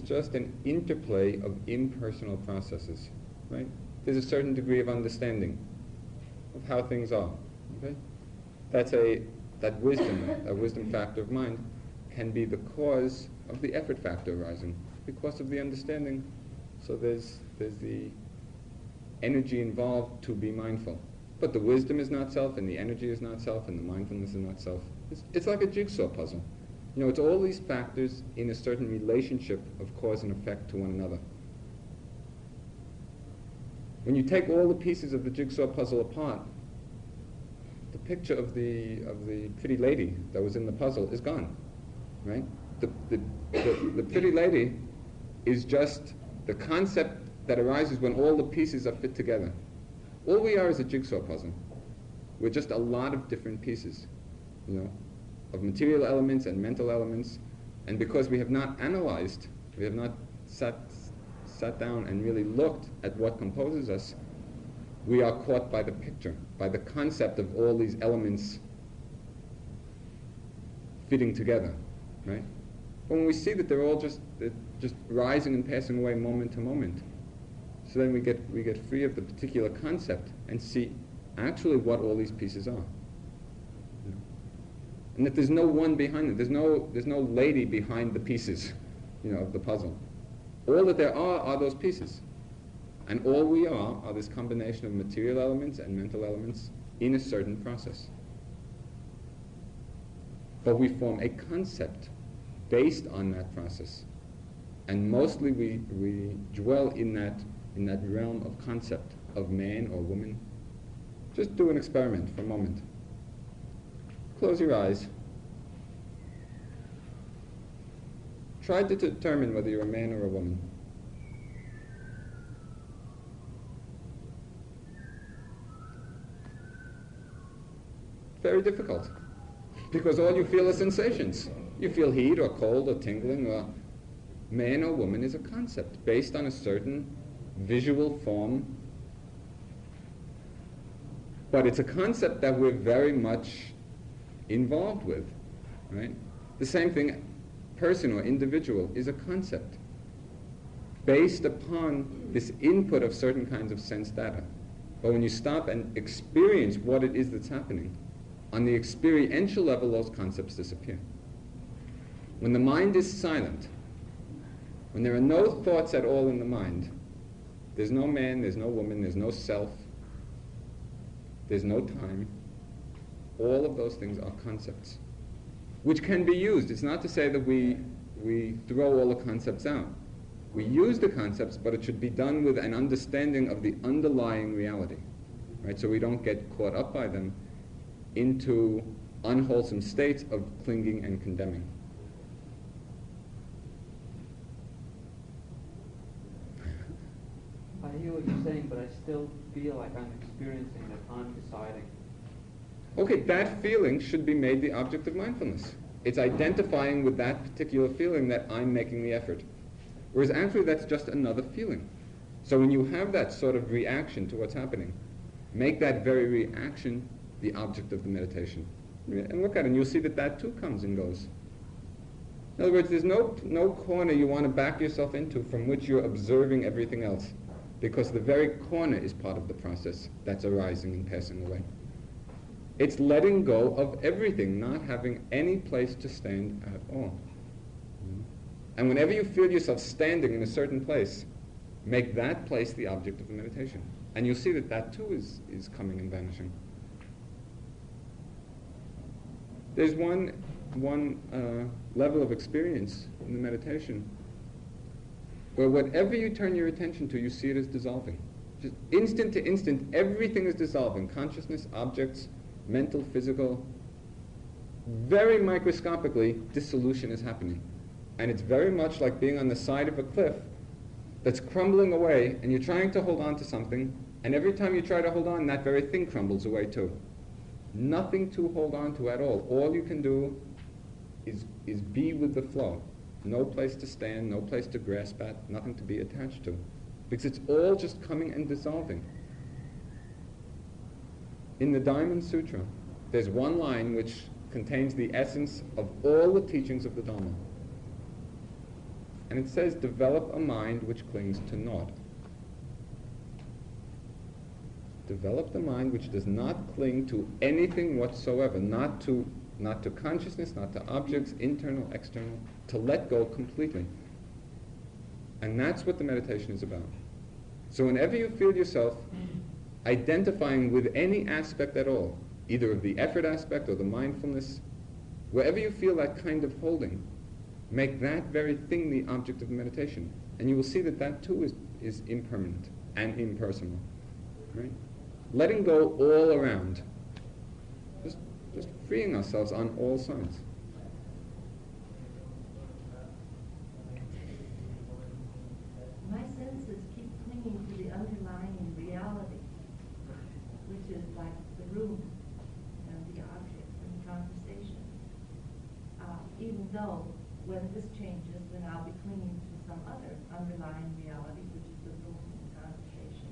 just an interplay of impersonal processes, right? There's a certain degree of understanding of how things are. Okay, that wisdom, a wisdom factor of mind, can be the cause of the effort factor arising because of the understanding. So there's the energy involved to be mindful. But the wisdom is not self, and the energy is not self, and the mindfulness is not self. It's like a jigsaw puzzle. You know, it's all these factors in a certain relationship of cause and effect to one another. When you take all the pieces of the jigsaw puzzle apart, the picture of the pretty lady that was in the puzzle is gone, right? The pretty lady is just the concept that arises when all the pieces are fit together. All we are is a jigsaw puzzle. We're just a lot of different pieces, you know, of material elements and mental elements. And because we have not analyzed, we have not sat down and really looked at what composes us, we are caught by the picture, by the concept of all these elements fitting together, right? But when we see that they're all just rising and passing away moment to moment, so then we get free of the particular concept and see actually what all these pieces are, yeah. And that there's no one behind them. There's no lady behind the pieces, you know, of the puzzle. All that there are those pieces, and all we are this combination of material elements and mental elements in a certain process. But we form a concept based on that process. And mostly we dwell in that realm of concept of man or woman. Just do an experiment for a moment. Close your eyes. Try to determine whether you're a man or a woman. Very difficult, because all you feel are sensations. You feel heat or cold or tingling or... Man or woman is a concept based on a certain visual form, but it's a concept that we're very much involved with, right? The same thing, person or individual is a concept based upon this input of certain kinds of sense data. But when you stop and experience what it is that's happening, on the experiential level those concepts disappear. When the mind is silent, when there are no thoughts at all in the mind, there's no man, there's no woman, there's no self, there's no time, all of those things are concepts, which can be used. It's not to say that we throw all the concepts out. We use the concepts, but it should be done with an understanding of the underlying reality, right? So we don't get caught up by them into unwholesome states of clinging and condemning. I hear what you're saying, but I still feel like I'm experiencing that I'm deciding. Okay, that feeling should be made the object of mindfulness. It's identifying with that particular feeling that I'm making the effort. Whereas actually that's just another feeling. So when you have that sort of reaction to what's happening, make that very reaction the object of the meditation. And look at it, and you'll see that that too comes and goes. In other words, there's no corner you want to back yourself into from which you're observing everything else, because the very corner is part of the process that's arising and passing away. It's letting go of everything, not having any place to stand at all. And whenever you feel yourself standing in a certain place, make that place the object of the meditation. And you'll see that that too is coming and vanishing. There's one level of experience in the meditation where whatever you turn your attention to, you see it as dissolving. Just instant to instant, everything is dissolving. Consciousness, objects, mental, physical. Very microscopically, dissolution is happening. And it's very much like being on the side of a cliff that's crumbling away, and you're trying to hold on to something, and every time you try to hold on, that very thing crumbles away too. Nothing to hold on to at all. All you can do is be with the flow. No place to stand, no place to grasp at, nothing to be attached to. Because it's all just coming and dissolving. In the Diamond Sutra, there's one line which contains the essence of all the teachings of the Dhamma. And it says, develop a mind which clings to naught. Develop the mind which does not cling to anything whatsoever, not to consciousness, not to objects, internal, external, to let go completely. And that's what the meditation is about. So whenever you feel yourself identifying with any aspect at all, either of the effort aspect or the mindfulness, wherever you feel that kind of holding, make that very thing the object of the meditation. And you will see that that too is impermanent and impersonal. Right? Letting go all around. Just freeing ourselves on all sides. My senses keep clinging to the underlying reality, which is like the room and the objects and the conversation. Even though when this changes, then I'll be clinging to some other underlying reality, which is the room and the conversation.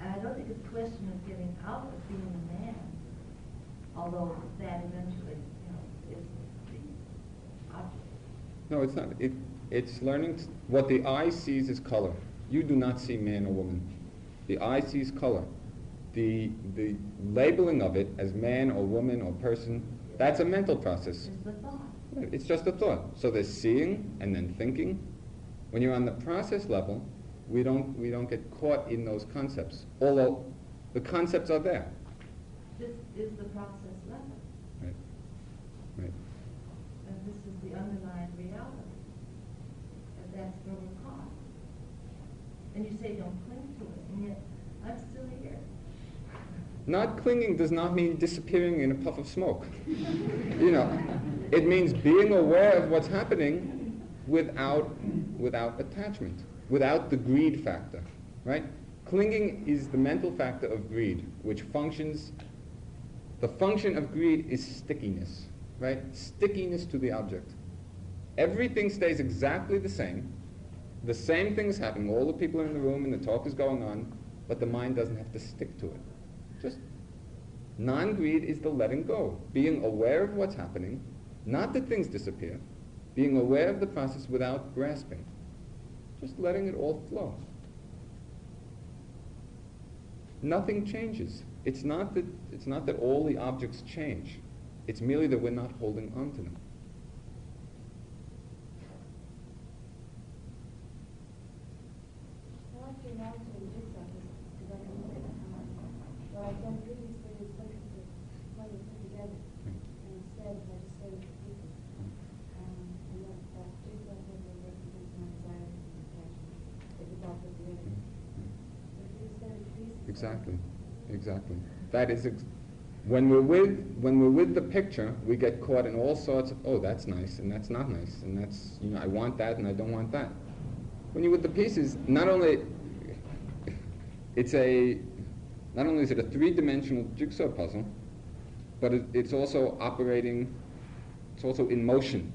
And I don't think it's a question of getting out of being a man, although that eventually, is the object. No, it's not. It's learning what the eye sees is color. You do not see man or woman. The eye sees color. The labeling of it as man or woman or person, that's a mental process. It's a thought. It's just a thought. So there's seeing and then thinking. When you're on the process level, we don't get caught in those concepts, although the concepts are there. This is the process level. Right. Right. And this is the underlying reality. And that's where we're caught. And you say don't cling to it, and yet I'm still here. Not clinging does not mean disappearing in a puff of smoke. It means being aware of what's happening without attachment, without the greed factor, right? Clinging is the mental factor of greed, which functions, the function of greed is stickiness, right? Stickiness to the object. Everything stays exactly the same thing is happening, all the people are in the room and the talk is going on, but the mind doesn't have to stick to it. Just non-greed is the letting go, being aware of what's happening, not that things disappear, being aware of the process without grasping. Just letting it all flow. Nothing changes. It's not that all the objects change. It's merely that we're not holding on to them. I like your knowledge of the jigsaw because I can look at how I've done previous videos looking for money put together, and instead I just started to people. And Exactly. That is when we're with the picture, we get caught in all sorts of, oh, that's nice, and that's not nice, and that's, you know, I want that, and I don't want that. When you're with the pieces, not only is it a three-dimensional jigsaw puzzle, but it's also operating, it's also in motion,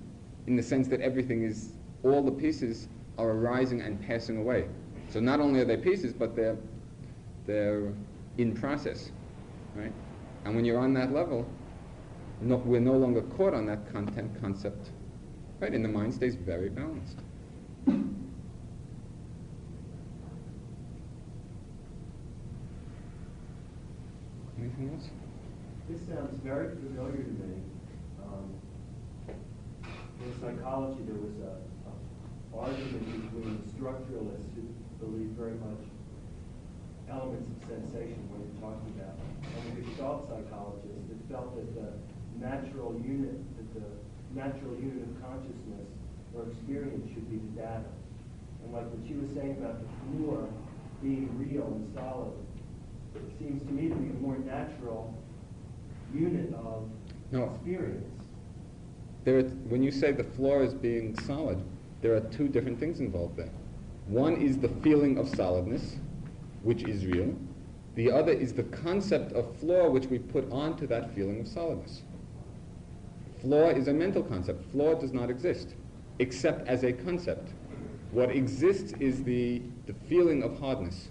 in the sense that everything is, all the pieces are arising and passing away. So not only are they pieces, but they're in process, right? And when you're on that level, we're no longer caught on that content concept, right? And the mind stays very balanced. Anything else? This sounds very familiar to me. In psychology, there was an argument between structuralists who believe very much elements of sensation when you're talking about, and the Gestalt psychologists that felt that the natural unit of consciousness or experience should be the data. And like what she was saying about the floor being real and solid, it seems to me to be a more natural unit of experience. When you say the floor is being solid, there are two different things involved there. One is the feeling of solidness, which is real. The other is the concept of floor, which we put onto that feeling of solidness. Floor is a mental concept. Floor does not exist, except as a concept. What exists is the feeling of hardness,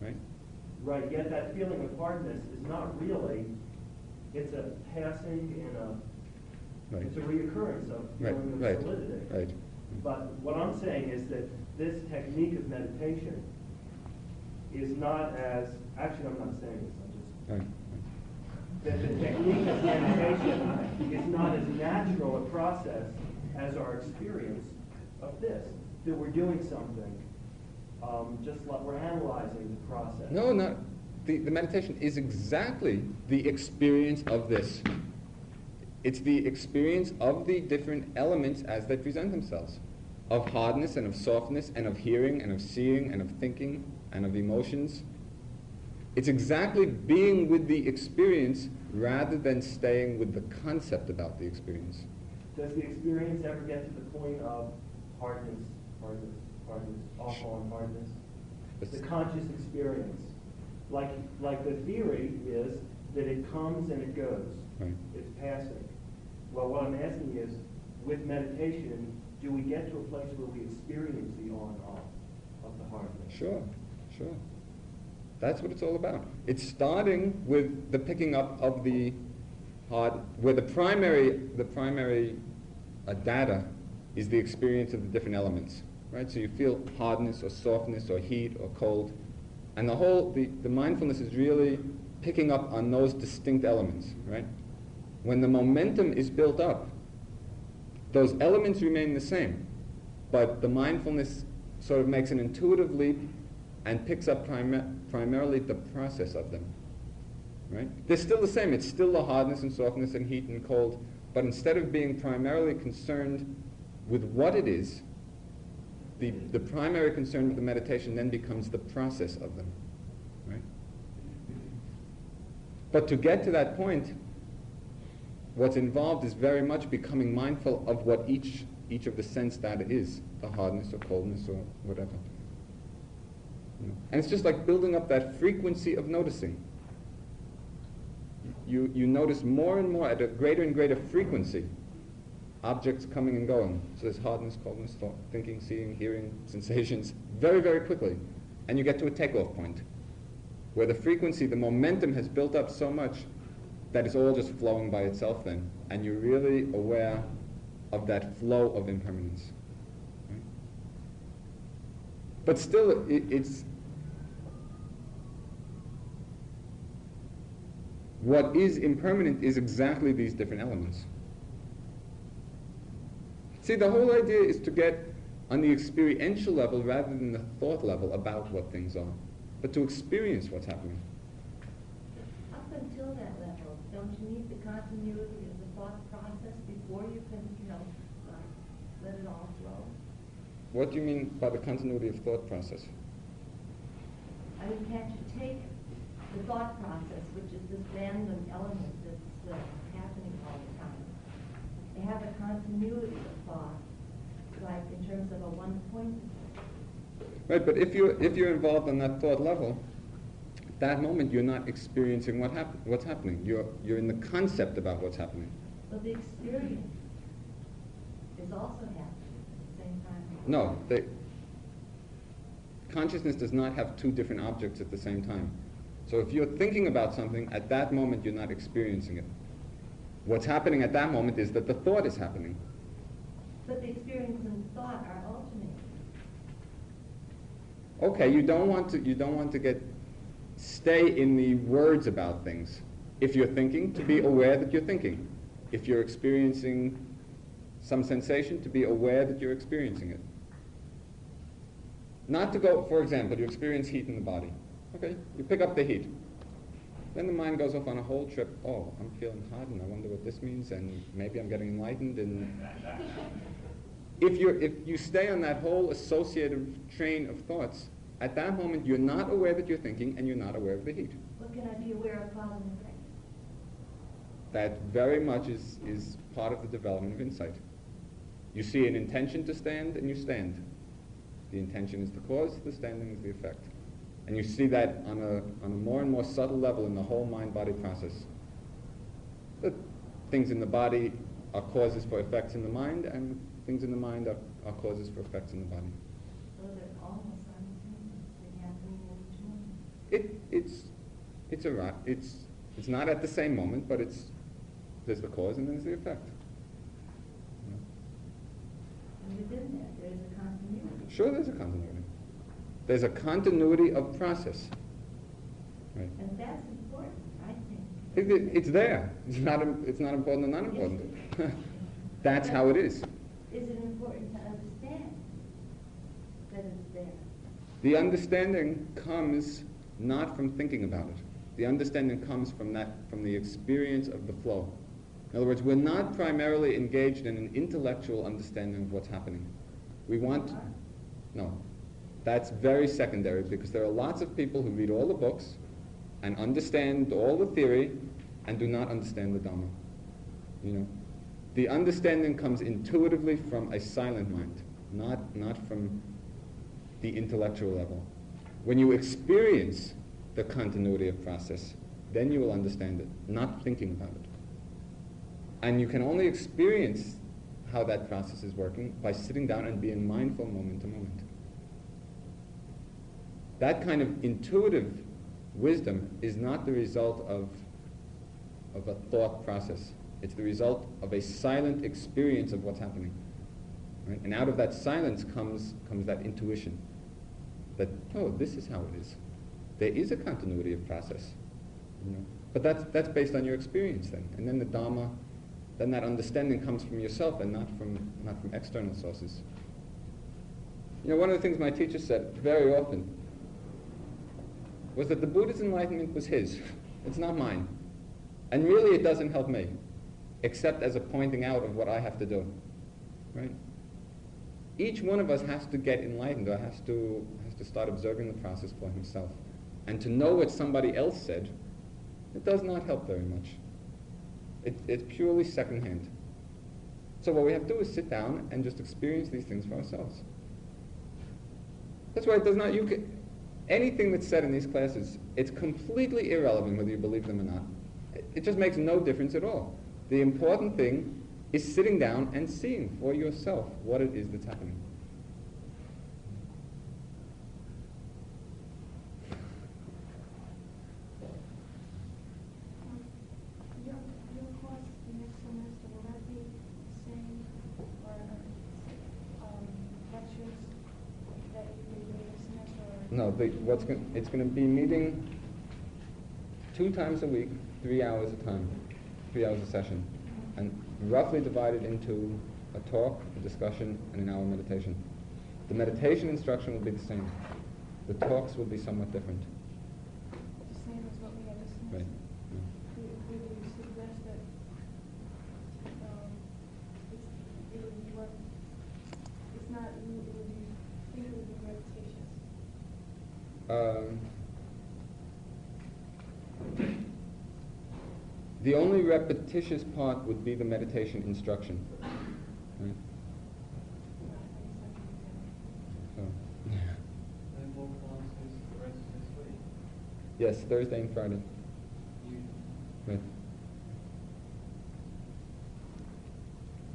right? Right, yet that feeling of hardness is not really, it's a passing and a, right. It's a reoccurrence of feeling of solidity. Right. But what I'm saying is that this technique of meditation is not as, actually I'm not saying this, I'm just, that the technique of meditation is not as natural a process as our experience of this, that we're doing something. Just like we're analyzing the process. No, not the meditation is exactly the experience of this. It's the experience of the different elements as they present themselves, of hardness and of softness and of hearing and of seeing and of thinking and of emotions. It's exactly being with the experience rather than staying with the concept about the experience. Does the experience ever get to the point of hardness, awful and hardness? The conscious experience. Like the theory is that it comes and it goes. Right. It's passing. Well, what I'm asking is, with meditation, do we get to a place where we experience the on and off of the hardness? Sure. That's what it's all about. It's starting with the picking up of the hard, where the primary data is the experience of the different elements. Right? So you feel hardness or softness or heat or cold. And the mindfulness is really picking up on those distinct elements, right? When the momentum is built up, those elements remain the same, but the mindfulness sort of makes an intuitive leap and picks up primarily the process of them, right? They're still the same. It's still the hardness and softness and heat and cold, but instead of being primarily concerned with what it is, the primary concern with the meditation then becomes the process of them, right? But to get to that point, what's involved is very much becoming mindful of what each of the sense data is, the hardness or coldness or whatever. You know? And it's just like building up that frequency of noticing. You notice more and more at a greater and greater frequency objects coming and going. So there's hardness, coldness, thought, thinking, seeing, hearing, sensations, very, very quickly. And you get to a takeoff point where the frequency, the momentum has built up so much that it's all just flowing by itself then. And you're really aware of that flow of impermanence. Right? But still, it's what is impermanent is exactly these different elements. See, the whole idea is to get on the experiential level rather than the thought level about what things are, but to experience what's happening. Up until that level, don't you need the continuity of the thought process before you can, let it all flow? What do you mean by the continuity of thought process? I I would have to take the thought process, which is this random element that's happening all the time, to have a continuity of thought, like in terms of a one-point. Right, but if you're involved on that thought level, at that moment you're not experiencing what's happening. You're in the concept about what's happening. But the experience is also happening at the same time. No, consciousness does not have two different objects at the same time. So if you're thinking about something, at that moment you're not experiencing it. What's happening at that moment is that the thought is happening. But the experience and thought are alternating. Okay, you don't want to stay in the words about things. If you're thinking, to be aware that you're thinking. If you're experiencing some sensation, to be aware that you're experiencing it. Not to go, for example, you experience heat in the body. Okay, you pick up the heat. Then the mind goes off on a whole trip. Oh, I'm feeling hot and I wonder what this means and maybe I'm getting enlightened and... If you stay on that whole associative train of thoughts, at that moment you're not aware that you're thinking and you're not aware of the heat. Well, can I be aware of cause and effect? That very much is part of the development of insight. You see an intention to stand and you stand. The intention is the cause, the standing is the effect. And you see that on a more and more subtle level in the whole mind-body process. The things in the body are causes for effects in the mind, and things in the mind are causes for effects in the body. So they're almost simultaneously happening in each moment. It's not at the same moment, but there's the cause and there's the effect. And within that, there's a continuity. Sure, there's a continuity. There's a continuity of process. Right. And that's important, I think. It's there. It's not important or not important. That's how it is. Is it important to understand that it's there? The understanding comes not from thinking about it. The understanding comes from the experience of the flow. In other words, we're not primarily engaged in an intellectual understanding of what's happening. No. That's very secondary, because there are lots of people who read all the books and understand all the theory and do not understand the Dhamma. You know, the understanding comes intuitively from a silent mind, not from the intellectual level. When you experience the continuity of process, then you will understand it, not thinking about it. And you can only experience how that process is working by sitting down and being mindful moment to moment. That kind of intuitive wisdom is not the result of a thought process. It's the result of a silent experience of what's happening. Right? And out of that silence comes that intuition that, oh, this is how it is. There is a continuity of process. You know? But that's based on your experience then. And then the Dhamma, then that understanding comes from yourself and not from external sources. You know, one of the things my teacher said very often was that the Buddha's enlightenment was his. It's not mine. And really it doesn't help me, except as a pointing out of what I have to do. Right? Each one of us has to get enlightened or has to start observing the process for himself. And to know what somebody else said, it does not help very much. It's purely secondhand. So what we have to do is sit down and just experience these things for ourselves. That's why it does not, anything that's said in these classes, it's completely irrelevant whether you believe them or not. It just makes no difference at all. The important thing is sitting down and seeing for yourself what it is that's happening. No, it's going to be meeting 2 times a week, 3 hours a time, 3 hours a session, and roughly divided into a talk, a discussion, and an hour meditation. The meditation instruction will be the same. The talks will be somewhat different. The same as what we had just mentioned. Right. Yeah. Would you suggest that it would be work? It would be meditations. The only repetitious part would be the meditation instruction. Right? Yes, Thursday and Friday. Right.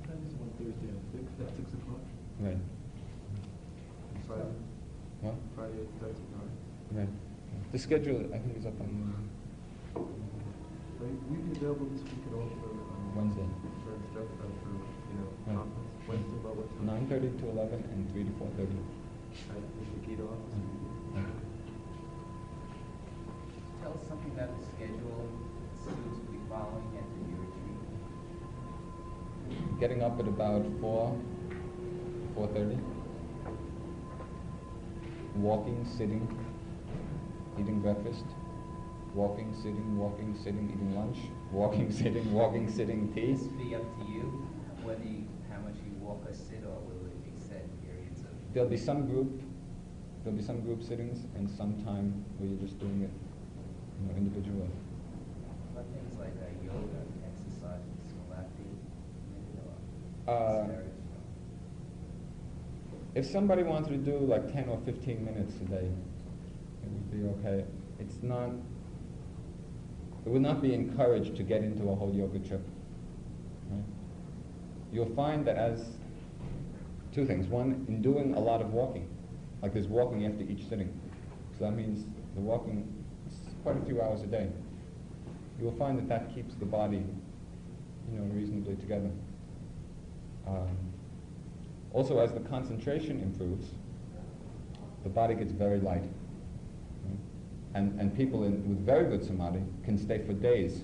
Thursday at 6 o'clock. Right. Friday. What? Friday at 6 o'clock. Right. The schedule, I think, is up on. We'd be available this week at all for Wednesday. For stuff for conference. Wednesday about what time? 9:30 to 11 and 3 to 4:30. Right. With the Gita office. Tell us something about the schedule students will be following after your retreat. Getting up at about 4:30. Walking, sitting, eating breakfast. Walking, sitting, walking, sitting, eating lunch. Walking, sitting, walking, sitting, tea. This will be up to you, whether how much you walk or sit, or will it be set periods of? There'll be some group sittings, and some time where you're just doing it individually. What things like yoga, exercise, Pilates? If somebody wanted to do like 10 or 15 minutes a day, it would be okay. It's not. It would not be encouraged to get into a whole yoga trip. Right? You'll find that as two things. One, in doing a lot of walking, like there's walking after each sitting, so that means the walking is quite a few hours a day. You will find that that keeps the body, reasonably together. Also, as the concentration improves, the body gets very light. And people with very good samadhi can stay for days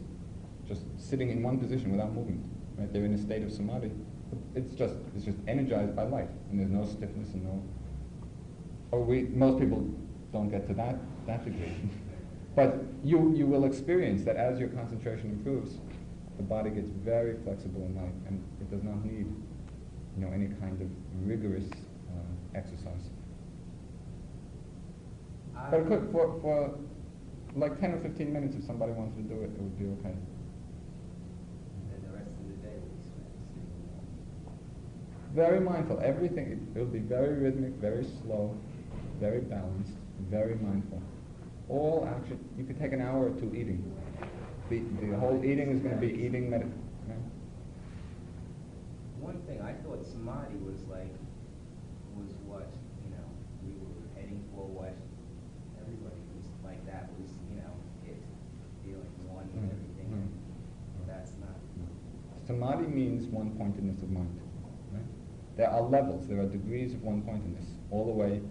just sitting in one position without moving. Right? They're in a state of samadhi. It's just energized by light, and there's no stiffness and no... most people don't get to that degree. But you will experience that as your concentration improves, the body gets very flexible and light, and it does not need any kind of rigorous exercise. But it could, for like 10 or 15 minutes, if somebody wanted to do it, it would be okay. And the rest of the day would be spent very mindful. Everything, it will be very rhythmic, very slow, very balanced, very mindful. All action, you could take an hour or two eating. The whole eating is going to be eating meditation. Yeah. One thing, I thought samadhi was like, what, we were heading for what, that was, it feeling one with everything. That's not. Samadhi means one-pointedness of mind. Right? There are levels, there are degrees of one-pointedness, all the way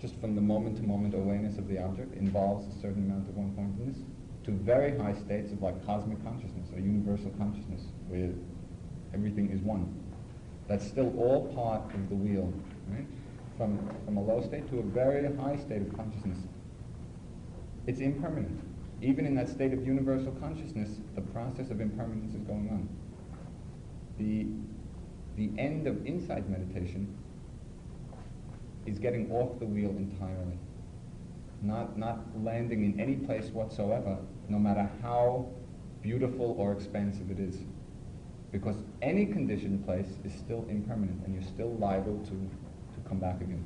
just from the moment-to-moment awareness of the object involves a certain amount of one-pointedness, to very high states of like cosmic consciousness or universal consciousness, where everything is one. That's still all part of the wheel, right? From a low state to a very high state of consciousness. It's impermanent. Even in that state of universal consciousness, the process of impermanence is going on. The end of insight meditation is getting off the wheel entirely. Not landing in any place whatsoever, no matter how beautiful or expansive it is. Because any conditioned place is still impermanent, and you're still liable to come back again.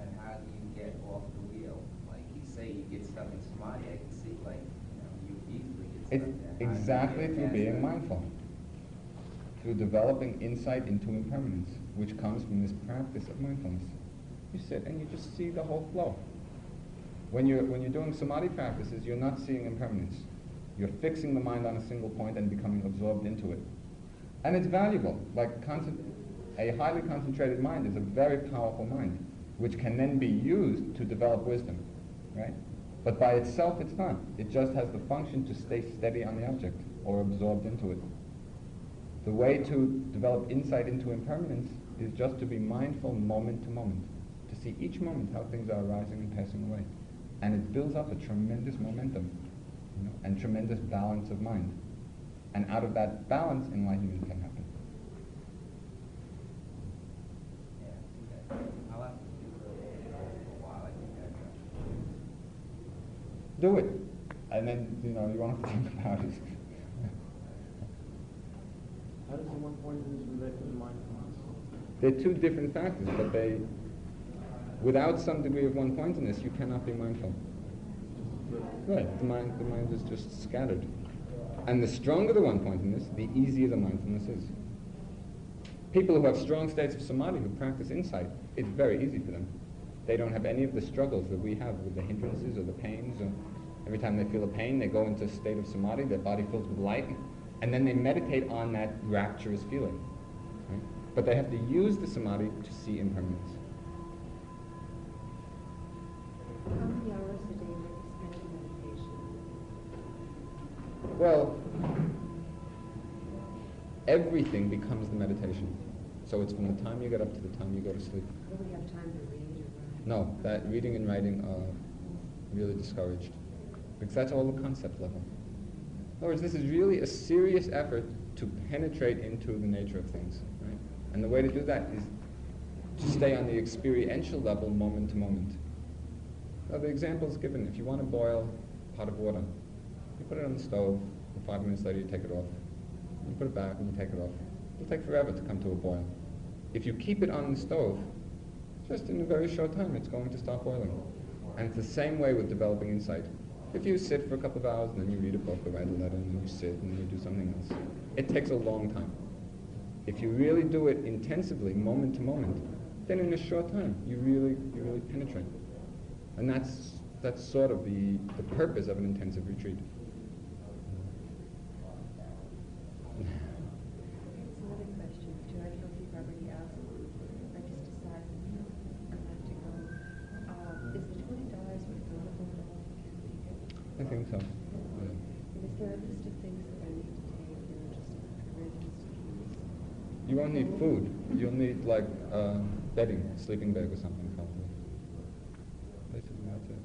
And how do you get off the wheel? Like you say, you get stuck in samadhi, I can see, like, you easily get stuck there. Exactly, through being mindful. Through developing insight into impermanence, which comes from this practice of mindfulness. You sit and you just see the whole flow. When you're doing samadhi practices, you're not seeing impermanence. You're fixing the mind on a single point and becoming absorbed into it. And it's valuable. Like a highly concentrated mind is a very powerful mind, which can then be used to develop wisdom, right? But by itself, it's not. It just has the function to stay steady on the object or absorbed into it. The way to develop insight into impermanence is just to be mindful moment to moment, to see each moment how things are arising and passing away. And it builds up a tremendous momentum, and tremendous balance of mind. And out of that balance, enlightenment can happen. Yeah, I'll have to do it for a while. I think I do it. and then, you know, you won't think about it. How does the one poisonous relate to the mindfulness? They're two different factors, but they, without some degree of one pointedness, you cannot be mindful. Right, the mind is just scattered. And the stronger the one pointedness, the easier the mindfulness is. People who have strong states of samadhi, who practice insight, it's very easy for them. They don't have any of the struggles that we have with the hindrances or the pains. Or every time they feel a pain, they go into a state of samadhi, their body fills with light, and then they meditate on that rapturous feeling. Right? But they have to use the samadhi to see impermanence. How many hours a day do you spend in meditation? Well, everything becomes the meditation. So it's from the time you get up to the time you go to sleep. Do we have time to read or write? No, that reading and writing are really discouraged, because that's all the concept level. In other words, this is really a serious effort to penetrate into the nature of things. Right? And the way to do that is to stay on the experiential level moment to moment. Now, the example is given. If you want to boil a pot of water, you put it on the stove, and 5 minutes later you take it off. You put it back and you take it off. It'll take forever to come to a boil. If you keep it on the stove, just in a very short time it's going to stop boiling. And it's the same way with developing insight. If you sit for a couple of hours and then you read a book or write a letter and then you sit and then you do something else, it takes a long time. If you really do it intensively, moment to moment, then in a short time you really penetrate. And that's sort of the purpose of an intensive retreat. I think so. Yeah. Is there a list of things that I need to take, or just a list of things? You won't need food. You'll need like bedding, sleeping bag or something probably. Basically that's it.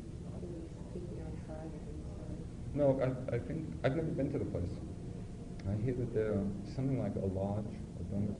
No, I think I've never been to the place. I hear that there are something like a lodge or dormitory.